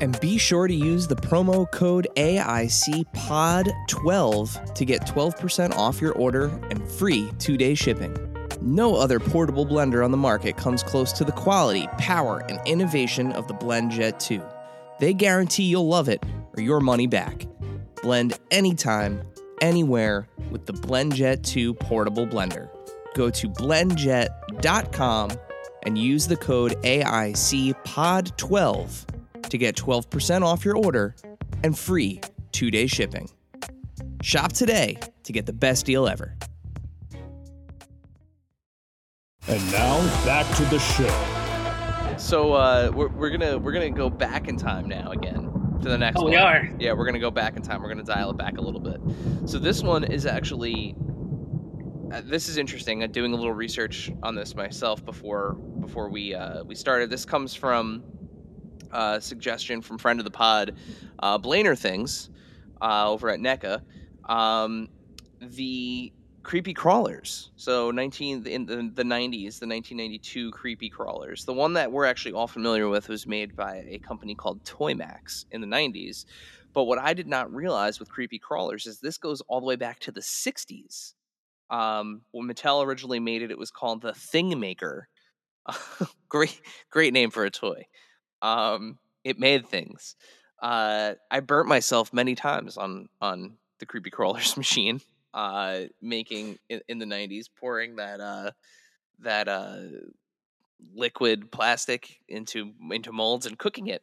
And be sure to use the promo code A I C pod twelve to get twelve percent off your order and free two-day shipping. No other portable blender on the market comes close to the quality, power, and innovation of the BlendJet two. They guarantee you'll love it or your money back. Blend anytime, anywhere with the BlendJet two portable blender. Go to blend jet dot com and use the code A I C pod twelve to get twelve percent off your order and free two-day shipping. Shop today to get the best deal ever. And now back to the show. So uh, we're, we're gonna we're gonna go back in time now again to the next. Oh, one. We are. Yeah, we're gonna go back in time. We're gonna dial it back a little bit. So this one is actually uh, this is interesting. I'm doing a little research on this myself before before we uh, we started. This comes from. Uh, suggestion from friend of the pod, uh, Blainer Things, uh, over at NECA, um, the Creepy Crawlers. So nineteen in the, the nineties, the nineteen ninety-two Creepy Crawlers. The one that we're actually all familiar with was made by a company called Toy Max in the nineties. But what I did not realize with Creepy Crawlers is this goes all the way back to the sixties. Um, when Mattel originally made it, it was called the Thing Maker. great, great name for a toy. Um, it made things. Uh, I burnt myself many times on, on the Creepy Crawlers machine, uh, making in, in the nineties, pouring that, uh, that, uh, liquid plastic into, into molds and cooking it,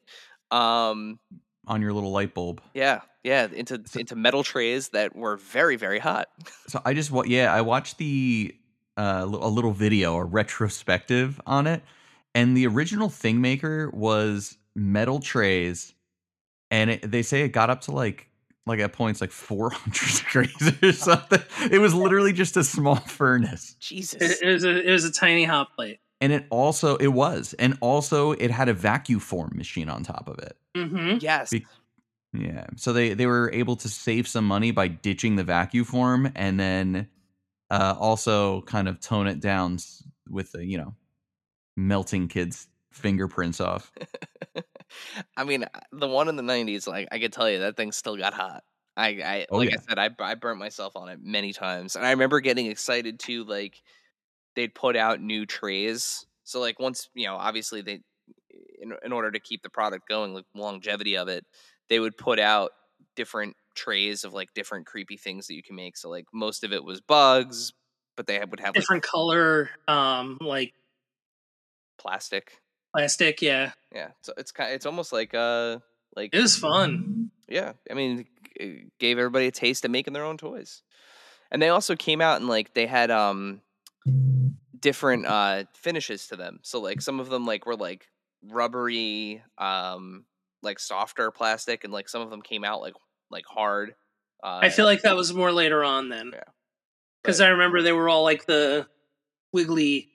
um, on your little light bulb. Yeah. Yeah. Into, so, into metal trays that were very, very hot. So I just, yeah, I watched the, uh, a little video, a retrospective on it. And the original Thing Maker was metal trays, and it, they say it got up to like, like at points like four hundred degrees or something. It was literally just a small furnace. Jesus, it, it was a it was a tiny hot plate. And it also it was, and also it had a vacuform machine on top of it. Mm-hmm. Yes. Be- yeah. So they they were able to save some money by ditching the vacuform, and then uh, also kind of tone it down with the, you know, melting kids' fingerprints off. I mean, the one in the nineties, like I could tell you, that thing still got hot. I, I oh, like yeah. I said, I, I burnt myself on it many times, and I remember getting excited too. Like they'd put out new trays, so like once you know, obviously they, in, in order to keep the product going, like longevity of it, they would put out different trays of like different creepy things that you can make. So like most of it was bugs, but they would have different like, color, um, like. Plastic, plastic, yeah, yeah. So it's kind, it's almost like, uh, like it was fun. Yeah, I mean, it gave everybody a taste of making their own toys, and they also came out and like they had um different uh finishes to them. So like some of them like were like rubbery, um, like softer plastic, and like some of them came out like like hard. Uh, I feel like that was more later on then, yeah. Because I remember they were all like the wiggly.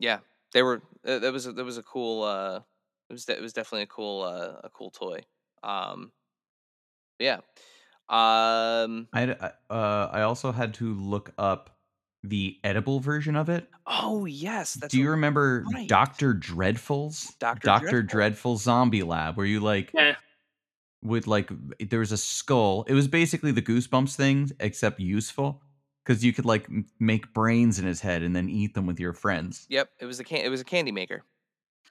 Yeah, they were. Uh, that was that was a cool. Uh, it was de- it was definitely a cool uh, a cool toy. Um, yeah. Um, I had, uh, I also had to look up the edible version of it. Oh yes. That's Do you remember right. Doctor Dreadful's Doctor Dreadful. Dreadful Zombie Lab? Where you like yeah. with like there was a skull. It was basically the Goosebumps thing, except useful. Because you could like make brains in his head and then eat them with your friends. Yep, it was a can- it was a candy maker.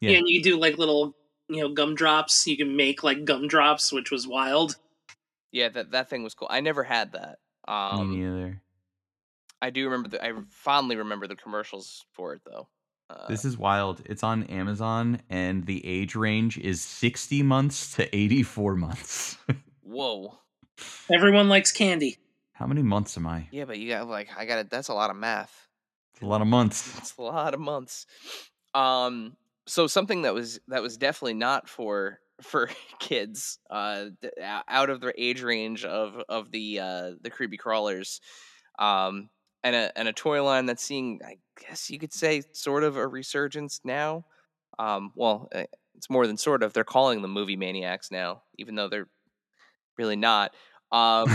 Yeah. Yeah, and you could do like little, you know, gumdrops. You can make like gumdrops, which was wild. Yeah, that that thing was cool. I never had that. Um, Me neither. I do remember. The- I fondly remember the commercials for it, though. Uh, this is wild. It's on Amazon, and the age range is sixty months to eighty-four months. Whoa! Everyone likes candy. How many months am I? Yeah, but you got like I got it. That's a lot of math. It's a lot of months. It's a lot of months. Um, so something that was that was definitely not for for kids uh, out of the age range of of the uh, the Creepy Crawlers, um, and a and a toy line that's seeing, I guess you could say, sort of a resurgence now. Um, well, it's more than sort of. They're calling them movie maniacs now, even though they're really not. Um,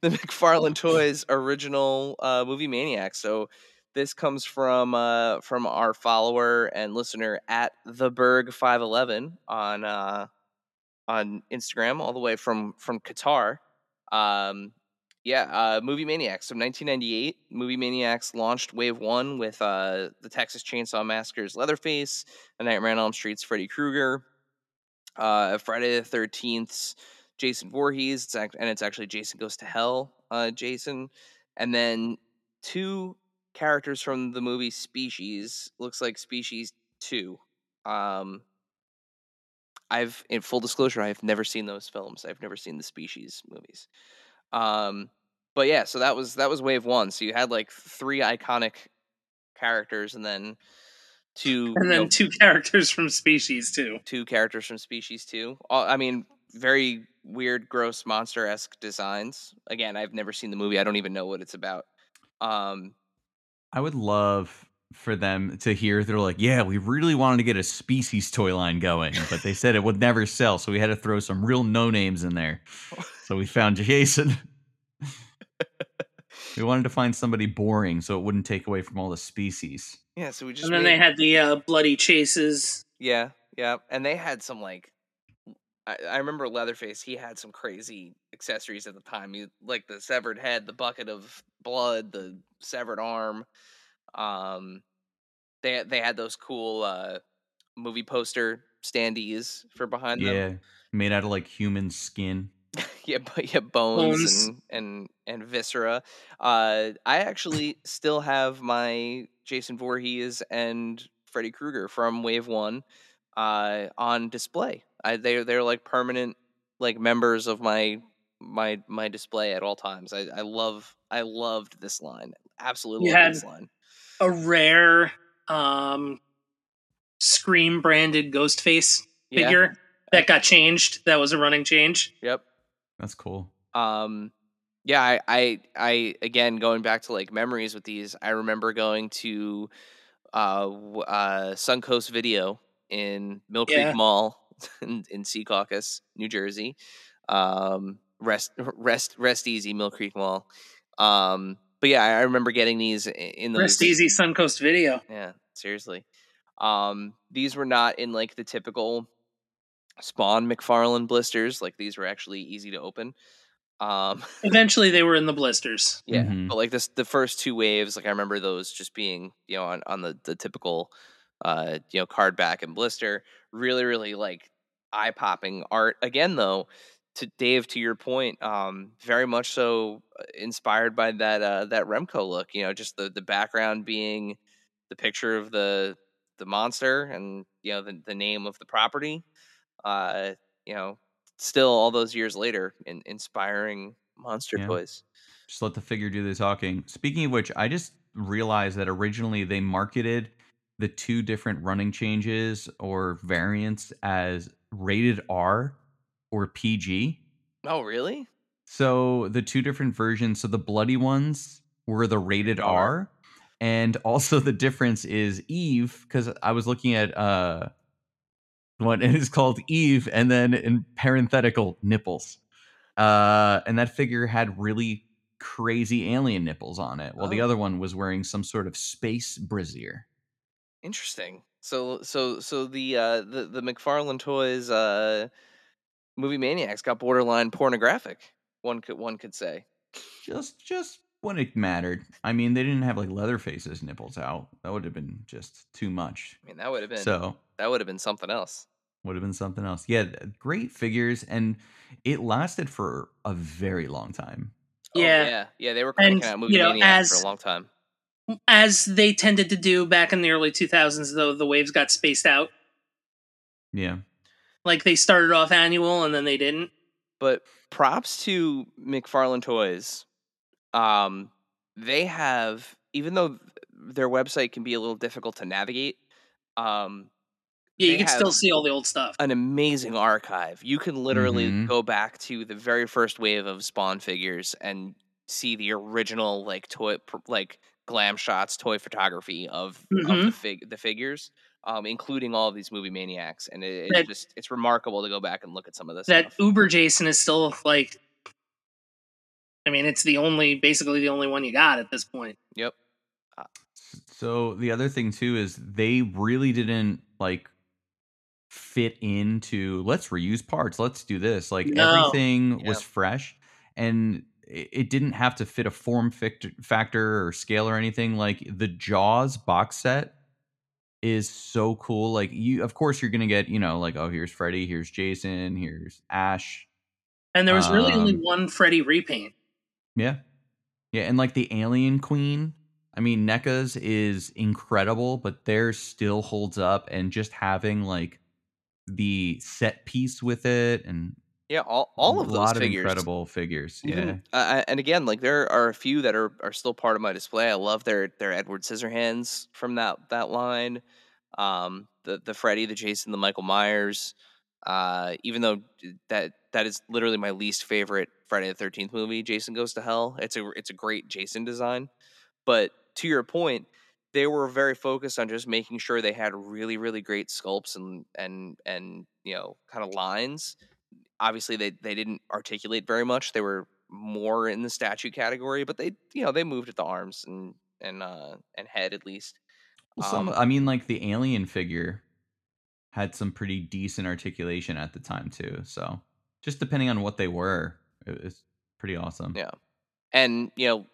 the McFarlane Toys original uh, movie maniacs. So. This comes from uh, from our follower and listener at the berg five eleven on uh, on Instagram, all the way from from Qatar. Um, yeah, uh, Movie Maniacs. So nineteen ninety-eight, Movie Maniacs launched Wave One with uh, the Texas Chainsaw Massacre's Leatherface, A Nightmare on Elm Street's Freddy Krueger, uh, Friday the thirteenth's Jason Voorhees, it's act- and it's actually Jason Goes to Hell, uh, Jason, and then two. Characters from the movie Species. Looks like Species two. Um, I've, in full disclosure, I've never seen those films. I've never seen the Species movies. Um, but yeah, so that was that was Wave One. So you had like three iconic characters, and then two, and then you know, two characters from Species two. Two characters from Species two. I mean, very weird, gross, monster-esque designs. Again, I've never seen the movie. I don't even know what it's about. Um, I would love for them to hear. They're like, yeah, we really wanted to get a Species toy line going, but they said it would never sell. So we had to throw some real no names in there. So we found Jason. We wanted to find somebody boring so it wouldn't take away from all the Species. Yeah. So we just, and then made... they had the uh, bloody chases. Yeah. Yeah. And they had some like, I, I remember Leatherface. He had some crazy accessories at the time. He, like the severed head, the bucket of blood, the severed arm. Um, they they had those cool uh, movie poster standees for behind yeah, them. Yeah, made out of like human skin. yeah, but yeah, bones, bones. And, and and viscera. Uh, I actually still have my Jason Voorhees and Freddy Krueger from Wave One uh, on display. I, they they're like permanent like members of my. my my display at all times. I, I love I loved this line. Absolutely loved this line. A rare um Scream branded Ghostface yeah. figure that got changed. That was a running change. Yep. That's cool. Um yeah, I, I I again going back to like memories with these, I remember going to uh uh Suncoast Video in Mill Creek yeah. Mall in, in Sea Caucus, New Jersey. Um Rest, rest, rest easy, Mill Creek Mall. Um, but yeah, I remember getting these in the rest easy Suncoast Video. Yeah, seriously. Um, these were not in like the typical Spawn McFarlane blisters. Like these were actually easy to open. Um, eventually they were in the blisters. Yeah, mm-hmm. But like this, the first two waves, like I remember those just being, you know, on on the the typical, uh, you know, card back and blister. Really, really like eye popping art. Again, though. To Dave, to your point, um, very much so inspired by that uh, that Remco look. You know, just the, the background being the picture of the the monster, and you know the, the name of the property. Uh, you know, still all those years later, in, inspiring monster yeah. toys. Just let the figure do the talking. Speaking of which, I just realized that originally they marketed the two different running changes or variants as rated R. Or P G. Oh, really? So the two different versions. So the bloody ones were the rated R, and also the difference is Eve. Because I was looking at uh, what it is called Eve, and then in parenthetical nipples, uh, and that figure had really crazy alien nipples on it, while oh. the other one was wearing some sort of space brassiere. Interesting. So, so, so the uh, the the McFarlane Toys. Uh, Movie Maniacs got borderline pornographic. One could one could say, just just when it mattered. I mean, they didn't have like Leatherface's nipples out. That would have been just too much. I mean, that would have been so. That would have been something else. Would have been something else. Yeah, great figures, and it lasted for a very long time. Yeah, oh, yeah, yeah. They were cranking out Movie you know, Maniacs as, for a long time, as they tended to do back in the early two thousands. Though the waves got spaced out. Yeah. Like they started off annual and then they didn't. But props to McFarlane Toys. Um, they have, even though their website can be a little difficult to navigate, um, Yeah, you can still see all the old stuff. An amazing archive. You can literally mm-hmm. go back to the very first wave of Spawn figures and see the original like toy, like glam shots, toy photography of, mm-hmm. of the fig the figures, um, including all of these movie maniacs. And it, it's that, just it's remarkable to go back and look at some of this. That stuff. Uber Jason is still like, I mean, it's the only basically the only one you got at this point. Yep. Uh, so the other thing too is they really didn't like. fit into let's reuse parts, let's do this, like no. everything yeah. was fresh, and it didn't have to fit a form factor or scale or anything. Like the Jaws box set is so cool. Like, you of course you're gonna get, you know, like, oh, here's Freddy, here's Jason, here's Ash, and there was really um, only one Freddy repaint. Yeah, yeah. And like the Alien Queen, I mean, NECA's is incredible, but theirs still holds up, and just having like the set piece with it, and yeah, all, all of those lot figures, of incredible figures. Mm-hmm. Yeah, uh, and again, like there are a few that are, are still part of my display. I love their their Edward Scissorhands from that that line, um, the the Freddy, the Jason, the Michael Myers. Uh, even though that that is literally my least favorite Friday the thirteenth movie, Jason Goes to Hell. It's a it's a great Jason design, but to your point, they were very focused on just making sure they had really, really great sculpts and, and, and, you know, kind of lines. Obviously they, they didn't articulate very much. They were more in the statue category, but they, you know, they moved at the arms and, and, uh, and head at least. Well, some, um, I mean, like the alien figure had some pretty decent articulation at the time too. So just depending on what they were, it was pretty awesome. Yeah. And, you know,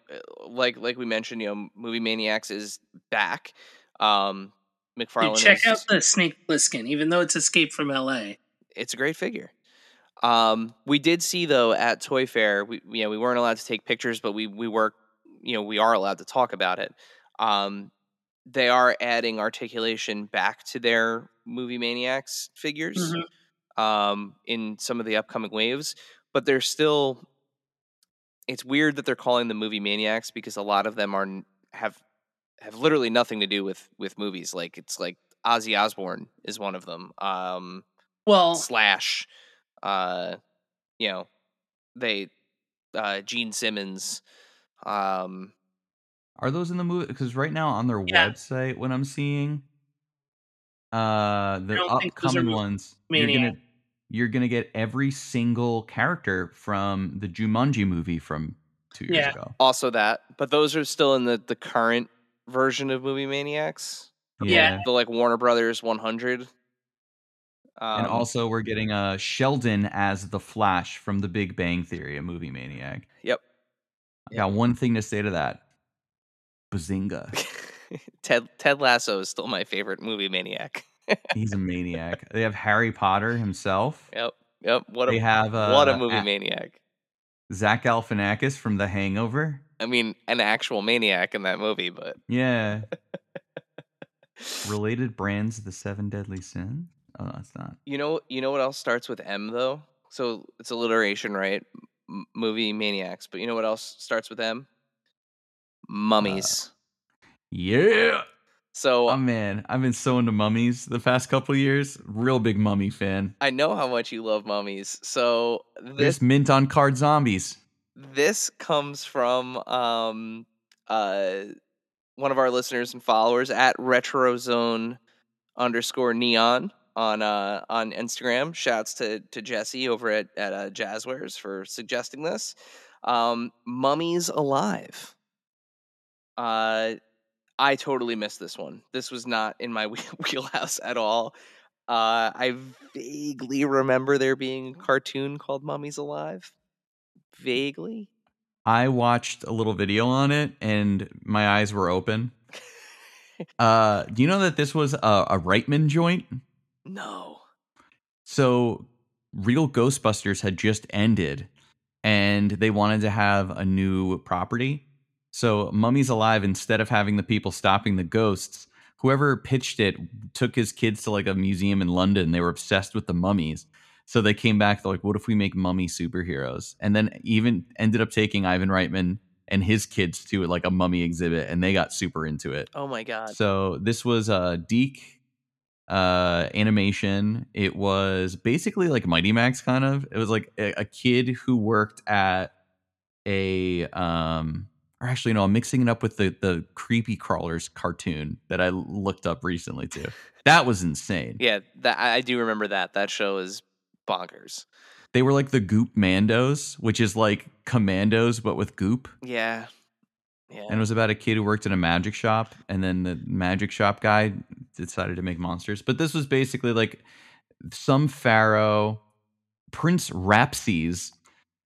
like like we mentioned, you know, Movie Maniacs is back. Um, McFarlane. Dude, check is, out the Snake Plissken, even though it's Escape from L A. It's a great figure. Um, we did see, though, at Toy Fair, we, you know, we weren't allowed to take pictures, but we, we were, you know, we are allowed to talk about it. Um, they are adding articulation back to their Movie Maniacs figures mm-hmm. um, in some of the upcoming waves, but they're still... It's weird that they're calling them Movie Maniacs because a lot of them are have have literally nothing to do with, with movies. Like it's like Ozzy Osbourne is one of them. Um, well, Slash, uh, you know, they uh, Gene Simmons. Um, are those in the movie? Because right now on their yeah. website, what I'm seeing, uh, the upcoming ones, you're gonna. You're going to get every single character from the Jumanji movie from two years yeah. ago. Also that. But those are still in the, the current version of Movie Maniacs. Yeah. The, like, Warner Brothers one hundred. Um, and also we're getting uh, Sheldon as the Flash from The Big Bang Theory, a Movie Maniac. Yep. I got yep. one thing to say to that. Bazinga. Ted, Ted Lasso is still my favorite Movie Maniac. He's a maniac. They have Harry Potter himself. Yep, yep. What a they have, uh, what a movie a- maniac. Zach Galifianakis from The Hangover. I mean, an actual maniac in that movie, but yeah. Related brands: The Seven Deadly Sins. Oh, no, it's not. You know, you know what else starts with M though? So it's alliteration, right? M- movie maniacs. But you know what else starts with M? Mummies. Uh, yeah. So, oh man, I've been so into mummies the past couple of years. Real big mummy fan. I know how much you love mummies. So this, this mint on card zombies. This comes from um, uh, one of our listeners and followers at retrozone underscore neon on uh, on Instagram. Shouts to to Jesse over at at uh, Jazzwares for suggesting this. Um, Mummies Alive. Uh. I totally missed this one. This was not in my wheelhouse at all. Uh, I vaguely remember there being a cartoon called Mummies Alive. Vaguely. I watched a little video on it and my eyes were open. uh, do you know that this was a, a Reitman joint? No. So Real Ghostbusters had just ended and they wanted to have a new property. So Mummies Alive, instead of having the people stopping the ghosts, whoever pitched it took his kids to like a museum in London. They were obsessed with the mummies. So they came back, they're like, what if we make mummy superheroes? And then even ended up taking Ivan Reitman and his kids to like a mummy exhibit and they got super into it. Oh my God. So this was uh, Deke uh, animation. It was basically like Mighty Max, kind of. It was like a, a kid who worked at a, um, or actually, no, I'm mixing it up with the the Creepy Crawlers cartoon that I looked up recently too. That was insane. Yeah, that, I do remember that. That show is bonkers. They were like the Goop Mandos, which is like Commandos, but with goop. Yeah. Yeah. And it was about a kid who worked in a magic shop, and then the magic shop guy decided to make monsters. But this was basically like some pharaoh, Prince Rapses,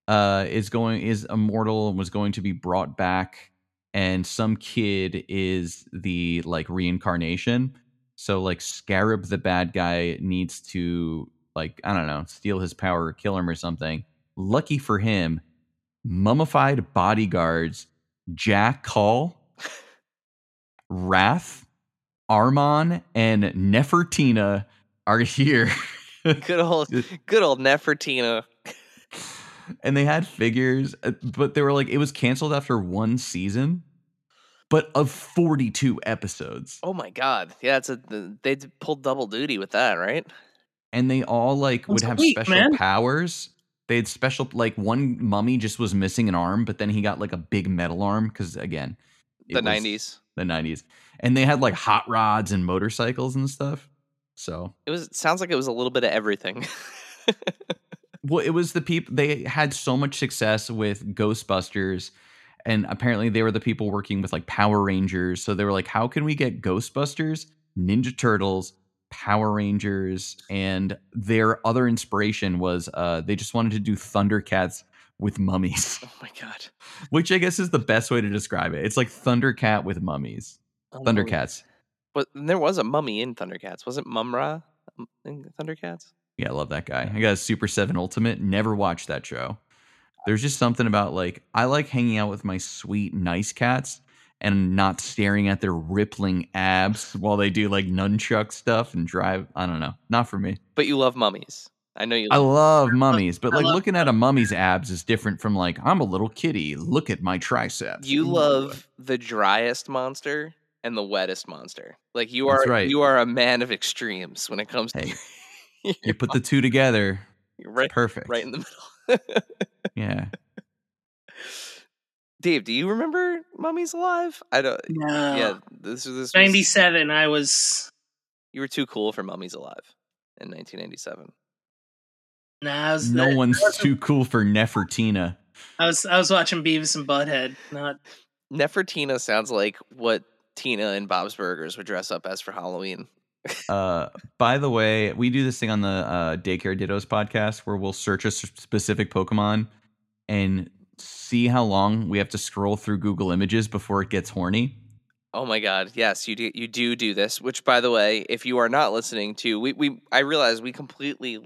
uh, is going is immortal and was going to be brought back, and some kid is the like reincarnation. So like Scarab, the bad guy, needs to, like, I don't know, steal his power or kill him or something. Lucky for him, mummified bodyguards Jack Call, Wrath, Armon, and Nefertina are here. Good old, good old Nefertina. And they had figures, but they were like, it was canceled after one season, but of forty-two episodes. Oh my god! Yeah, it's a they pulled double duty with that, right? And they all like would That's have sweet, special man. powers. They had special, like one mummy just was missing an arm, but then he got like a big metal arm because, again, the nineties, the nineties, and they had like hot rods and motorcycles and stuff. So it was it sounds like it was a little bit of everything. Well, it was the people. They had so much success with Ghostbusters, and apparently they were the people working with like Power Rangers. So they were like, how can we get Ghostbusters, Ninja Turtles, Power Rangers, and their other inspiration was uh they just wanted to do Thundercats with mummies. Oh my god. Which I guess is the best way to describe it. It's like Thundercat with mummies. Oh, Thundercats. But there was a mummy in Thundercats. Wasn't Mumra in Thundercats? Yeah, I love that guy. I got a Super seven Ultimate. Never watched that show. There's just something about like I like hanging out with my sweet, nice cats and not staring at their rippling abs while they do like nunchuck stuff and drive. I don't know. Not for me. But you love mummies. I know you love I love them. mummies, but I like looking them. at a mummy's abs is different from like, I'm a little kitty, look at my triceps. You love the driest monster and the wettest monster. Like you are right. You are a man of extremes when it comes to hey, you mom. Put the two together. You're right, perfect. Right in the middle. Yeah. Dave, do you remember Mummy's Alive? I don't. No. Yeah, this was this ninety-seven. Was, I was. You were too cool for Mummy's Alive in nineteen ninety-seven. Nah, I was, no I, one's I too cool for Nefertina. I was I was watching Beavis and Butthead. Not Nefertina sounds like what Tina and Bob's Burgers would dress up as for Halloween. uh, by the way, we do this thing on the uh, Daycare Dittos podcast where we'll search a specific Pokemon and see how long we have to scroll through Google Images before it gets horny. Oh my god, yes, you do you do do this, which by the way, if you are not listening to we we I realize we completely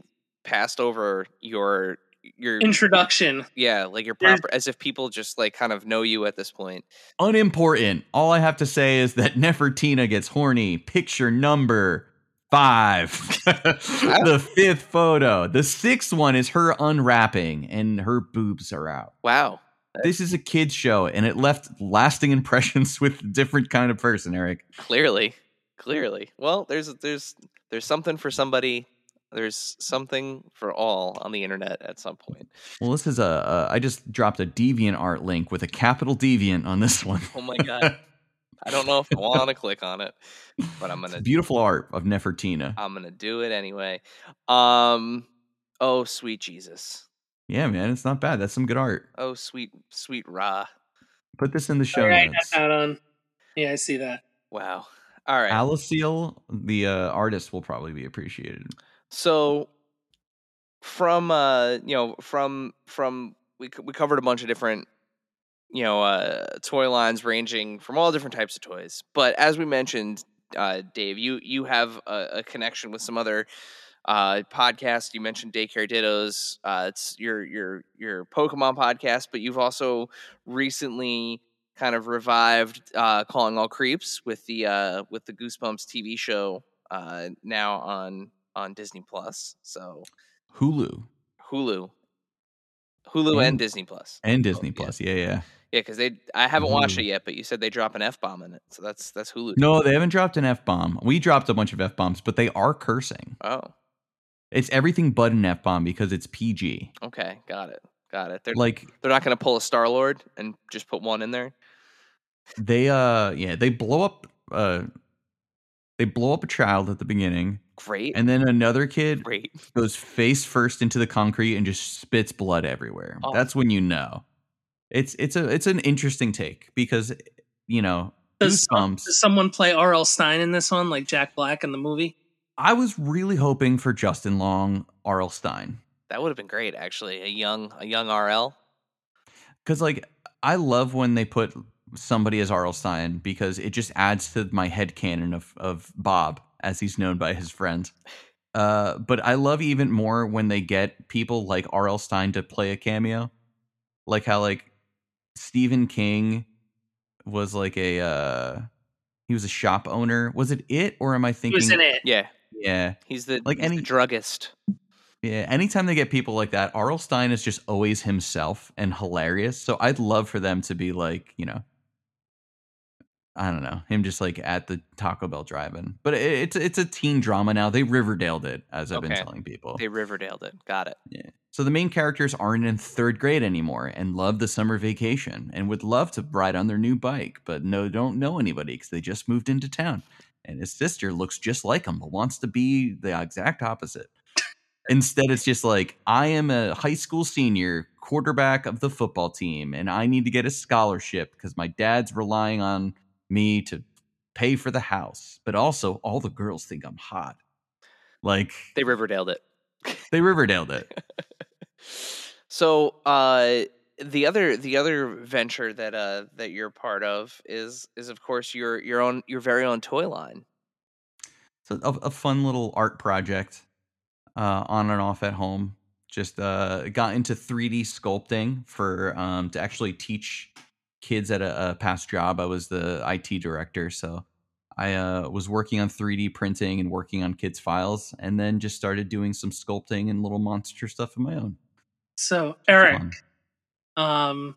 passed over your your introduction. Yeah, like your proper as if people just like kind of know you at this point. Unimportant. All I have to say is that Nefertina gets horny. Picture number five. The fifth photo. The sixth one is her unwrapping and her boobs are out. Wow. This is a kid's show and it left lasting impressions with a different kind of person, Eric. Clearly. Clearly. Well, there's there's there's something for somebody. There's something for all on the internet at some point. Well, this is a, a I just dropped a DeviantArt link with a capital Deviant on this one. Oh my god. I don't know if I want to click on it, but I'm gonna. It's beautiful art of Nefertina. I'm gonna do it anyway. Um, oh sweet Jesus! Yeah, man, it's not bad. That's some good art. Oh sweet, sweet Ra. Put this in the show. All right, notes. That's out on. Yeah, I see that. Wow. All right. Aliceel, the uh, artist, will probably be appreciated. So, from uh, you know, from from we we covered a bunch of different. You know, uh, toy lines ranging from all different types of toys. But as we mentioned, uh, Dave, you you have a, a connection with some other uh, podcasts. You mentioned Daycare Dittos. Uh, it's your your your Pokemon podcast, but you've also recently kind of revived uh, Calling All Creeps with the uh, with the Goosebumps T V show uh, now on on Disney Plus. So Hulu, Hulu, Hulu, and, and Disney Plus, and Disney oh, Plus. Yeah, yeah. yeah. Yeah, because they I haven't watched Ooh. it yet, but you said they drop an F-bomb in it. So that's that's Hulu. No, they haven't dropped an F-bomb. We dropped a bunch of F-bombs, but they are cursing. Oh. It's everything but an F-bomb because it's P G. Okay, got it. Got it. They're like they're not going to pull a Star-Lord and just put one in there. They uh yeah, they blow up uh they blow up a child at the beginning. Great. And then another kid Great. goes face first into the concrete and just spits blood everywhere. Oh. That's when you know. It's it's a it's an interesting take because, you know, does, some, does someone play R L Stein in this one, like Jack Black in the movie? I was really hoping for Justin Long, R L Stein. That would have been great, actually. A young a young R L. Because, like, I love when they put somebody as R L Stein because it just adds to my headcanon of, of Bob, as he's known by his friends. Uh, but I love even more when they get people like R L Stein to play a cameo. Like how, like, Stephen King was like a uh he was a shop owner. Was it it or am I thinking he was in it? Yeah. Yeah. He's the like he's any the druggist. Yeah. Anytime they get people like that, R L Stein is just always himself and hilarious. So I'd love for them to be like, you know, I don't know, him just like at the Taco Bell drive-in. But it, it's it's a teen drama now. They Riverdaled it, as I've okay. been telling people. They Riverdaled it. Got it. Yeah. So the main characters aren't in third grade anymore and love the summer vacation and would love to ride on their new bike, but no, don't know anybody because they just moved into town. And his sister looks just like him, but wants to be the exact opposite. Instead, it's just like, I am a high school senior, quarterback of the football team, and I need to get a scholarship because my dad's relying on me to pay for the house. But also, all the girls think I'm hot. Like, they Riverdaled it. They Riverdaled it. So uh, the other the other venture that uh, that you're part of is is of course your your own your very own toy line. So a, a fun little art project uh, on and off at home. Just uh, got into three D sculpting for um, to actually teach kids at a, a past job. I was the I T director, so I uh, was working on three D printing and working on kids' files, and then just started doing some sculpting and little monster stuff of my own. So Eric, um,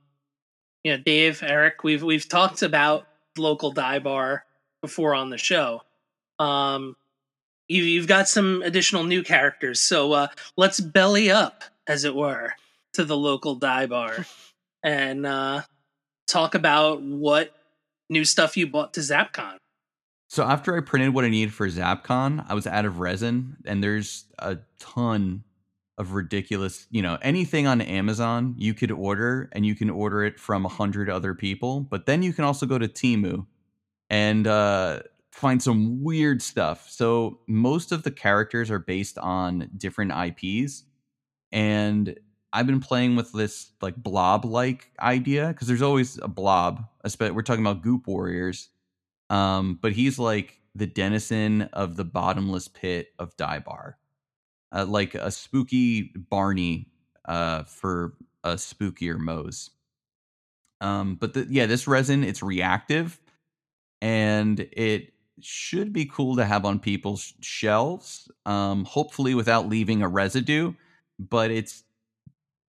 you know, Dave, Eric, we've we've talked about local dye bar before on the show. Um, you, you've got some additional new characters, so uh, let's belly up, as it were, to the local dye bar and uh, talk about what new stuff you bought to ZapCon. So after I printed what I needed for ZapCon, I was out of resin, and there's a ton of ridiculous, you know, anything on Amazon you could order, and you can order it from a hundred other people. But then you can also go to Temu and uh, find some weird stuff. So most of the characters are based on different I Ps, and I've been playing with this like blob-like idea because there's always a blob. We're talking about Goop Warriors. Um, but he's like the denizen of the bottomless pit of dye bar, uh, like a spooky Barney, uh, for a spookier Moe's. Um, but the, yeah, this resin, it's reactive and it should be cool to have on people's shelves. Um, hopefully without leaving a residue, but it's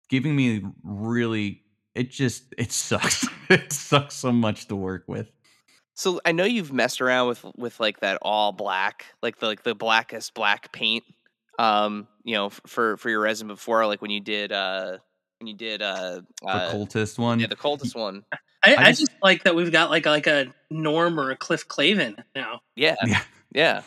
giving me really, it just, it sucks. It sucks so much to work with. So I know you've messed around with, with like that all black, like the like the blackest black paint, um, you know, for, for your resin before, like when you did uh, when you did uh, uh, the cultist one, yeah, the cultist one. I, I, I just, just like that we've got like like a Norm or a Cliff Clavin now. Yeah, yeah, yeah.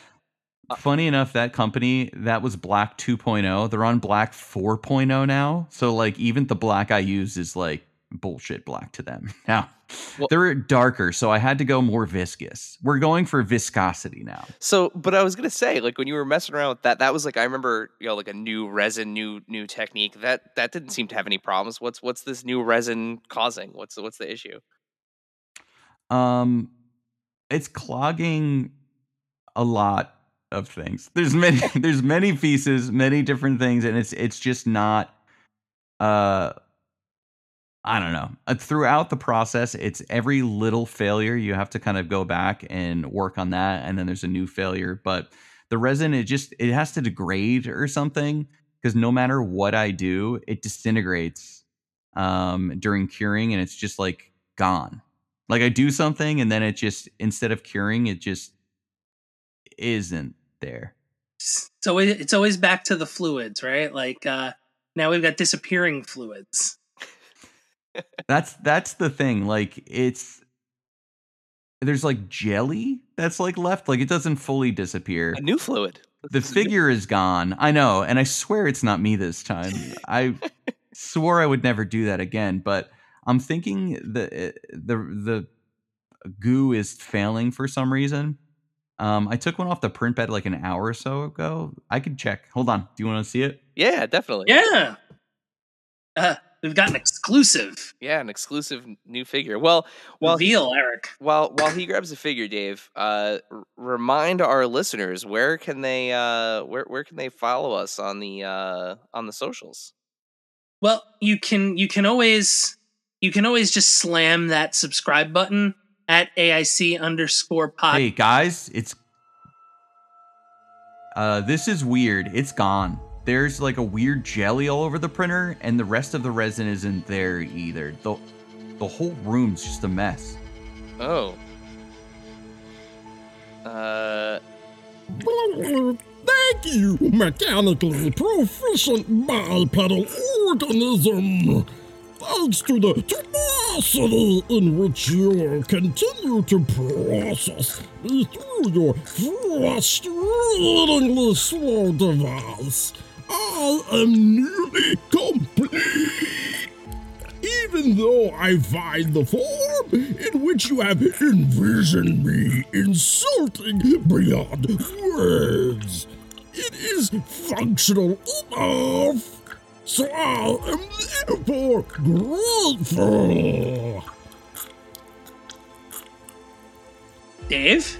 Funny enough, that company that was black two point oh, they're on black four point oh now. So like even the black I use is like bullshit black to them now. Well, they're darker, so I had to go more viscous. We're going for viscosity now. So, but I was gonna say, like when you were messing around with that, that was like I remember, you know, like a new resin, new new technique. That that didn't seem to have any problems. What's what's this new resin causing? What's what's the issue? Um, it's clogging a lot of things. There's many there's many pieces, many different things, and it's it's just not uh. I don't know. Uh, throughout the process, it's every little failure. You have to kind of go back and work on that. And then there's a new failure. But the resin, it just it has to degrade or something because no matter what I do, it disintegrates um, during curing. And it's just like gone. Like I do something and then it just, instead of curing, it just isn't there. So it's always back to the fluids, right? Like uh, now we've got disappearing fluids. That's that's the thing. Like it's there's like jelly that's like left. Like it doesn't fully disappear. A new fluid. The figure is gone. I know. And I swear it's not me this time. I swore I would never do that again. But I'm thinking the the the goo is failing for some reason. Um, I took one off the print bed like an hour or so ago. I could check. Hold on. Do you want to see it? Yeah, definitely. Yeah. Uh, we've got an exclusive. Yeah, an exclusive new figure. Well, while Reveal, he, Eric. While while he grabs a figure, Dave, uh, r- remind our listeners where can they uh, where where can they follow us on the uh, on the socials? Well, you can you can always you can always just slam that subscribe button. At A I C underscore pod. Hey guys, it's uh, this is weird. It's gone. There's like a weird jelly all over the printer, and the rest of the resin isn't there either. The the whole room's just a mess. Oh. Uh. Thank you, mechanically proficient bipedal organism. Thanks to the tenacity in which you continue to process me through your frustratingly slow device, I am nearly complete. Even though I find the form in which you have envisioned me insulting beyond words, it is functional enough. So I am therefore grateful. Dave?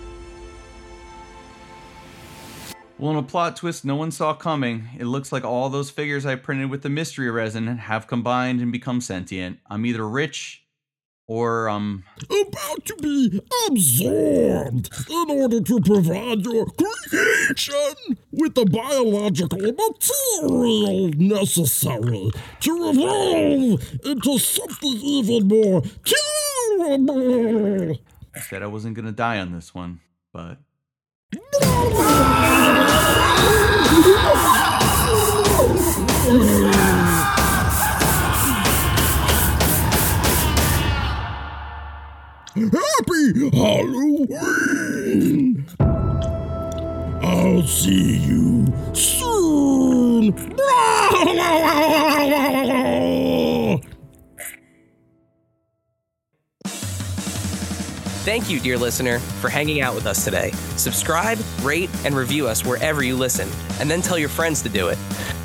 Well, in a plot twist no one saw coming, it looks like all those figures I printed with the mystery resin have combined and become sentient. I'm either rich or um about to be absorbed in order to provide your creation with the biological material necessary to evolve into something even more terrible. I said I wasn't gonna die on this one, but happy Halloween! I'll see you soon! Thank you, dear listener, for hanging out with us today. Subscribe, rate, and review us wherever you listen, and then tell your friends to do it.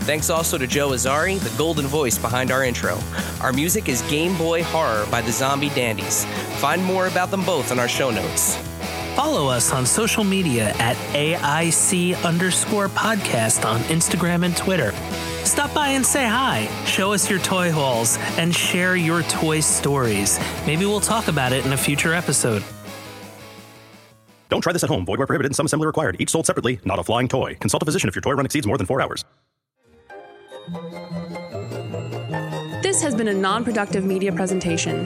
Thanks also to Joe Azari, the golden voice behind our intro. Our music is Game Boy Horror by the Zombie Dandies. Find more about them both in our show notes. Follow us on social media at A I C underscore podcast on Instagram and Twitter. Stop by and say hi, show us your toy hauls, and share your toy stories. Maybe we'll talk about it in a future episode. Don't try this at home. Void where prohibited. Some assembly required. Each sold separately, not a flying toy. Consult a physician if your toy run exceeds more than four hours. This has been a non-productive media presentation.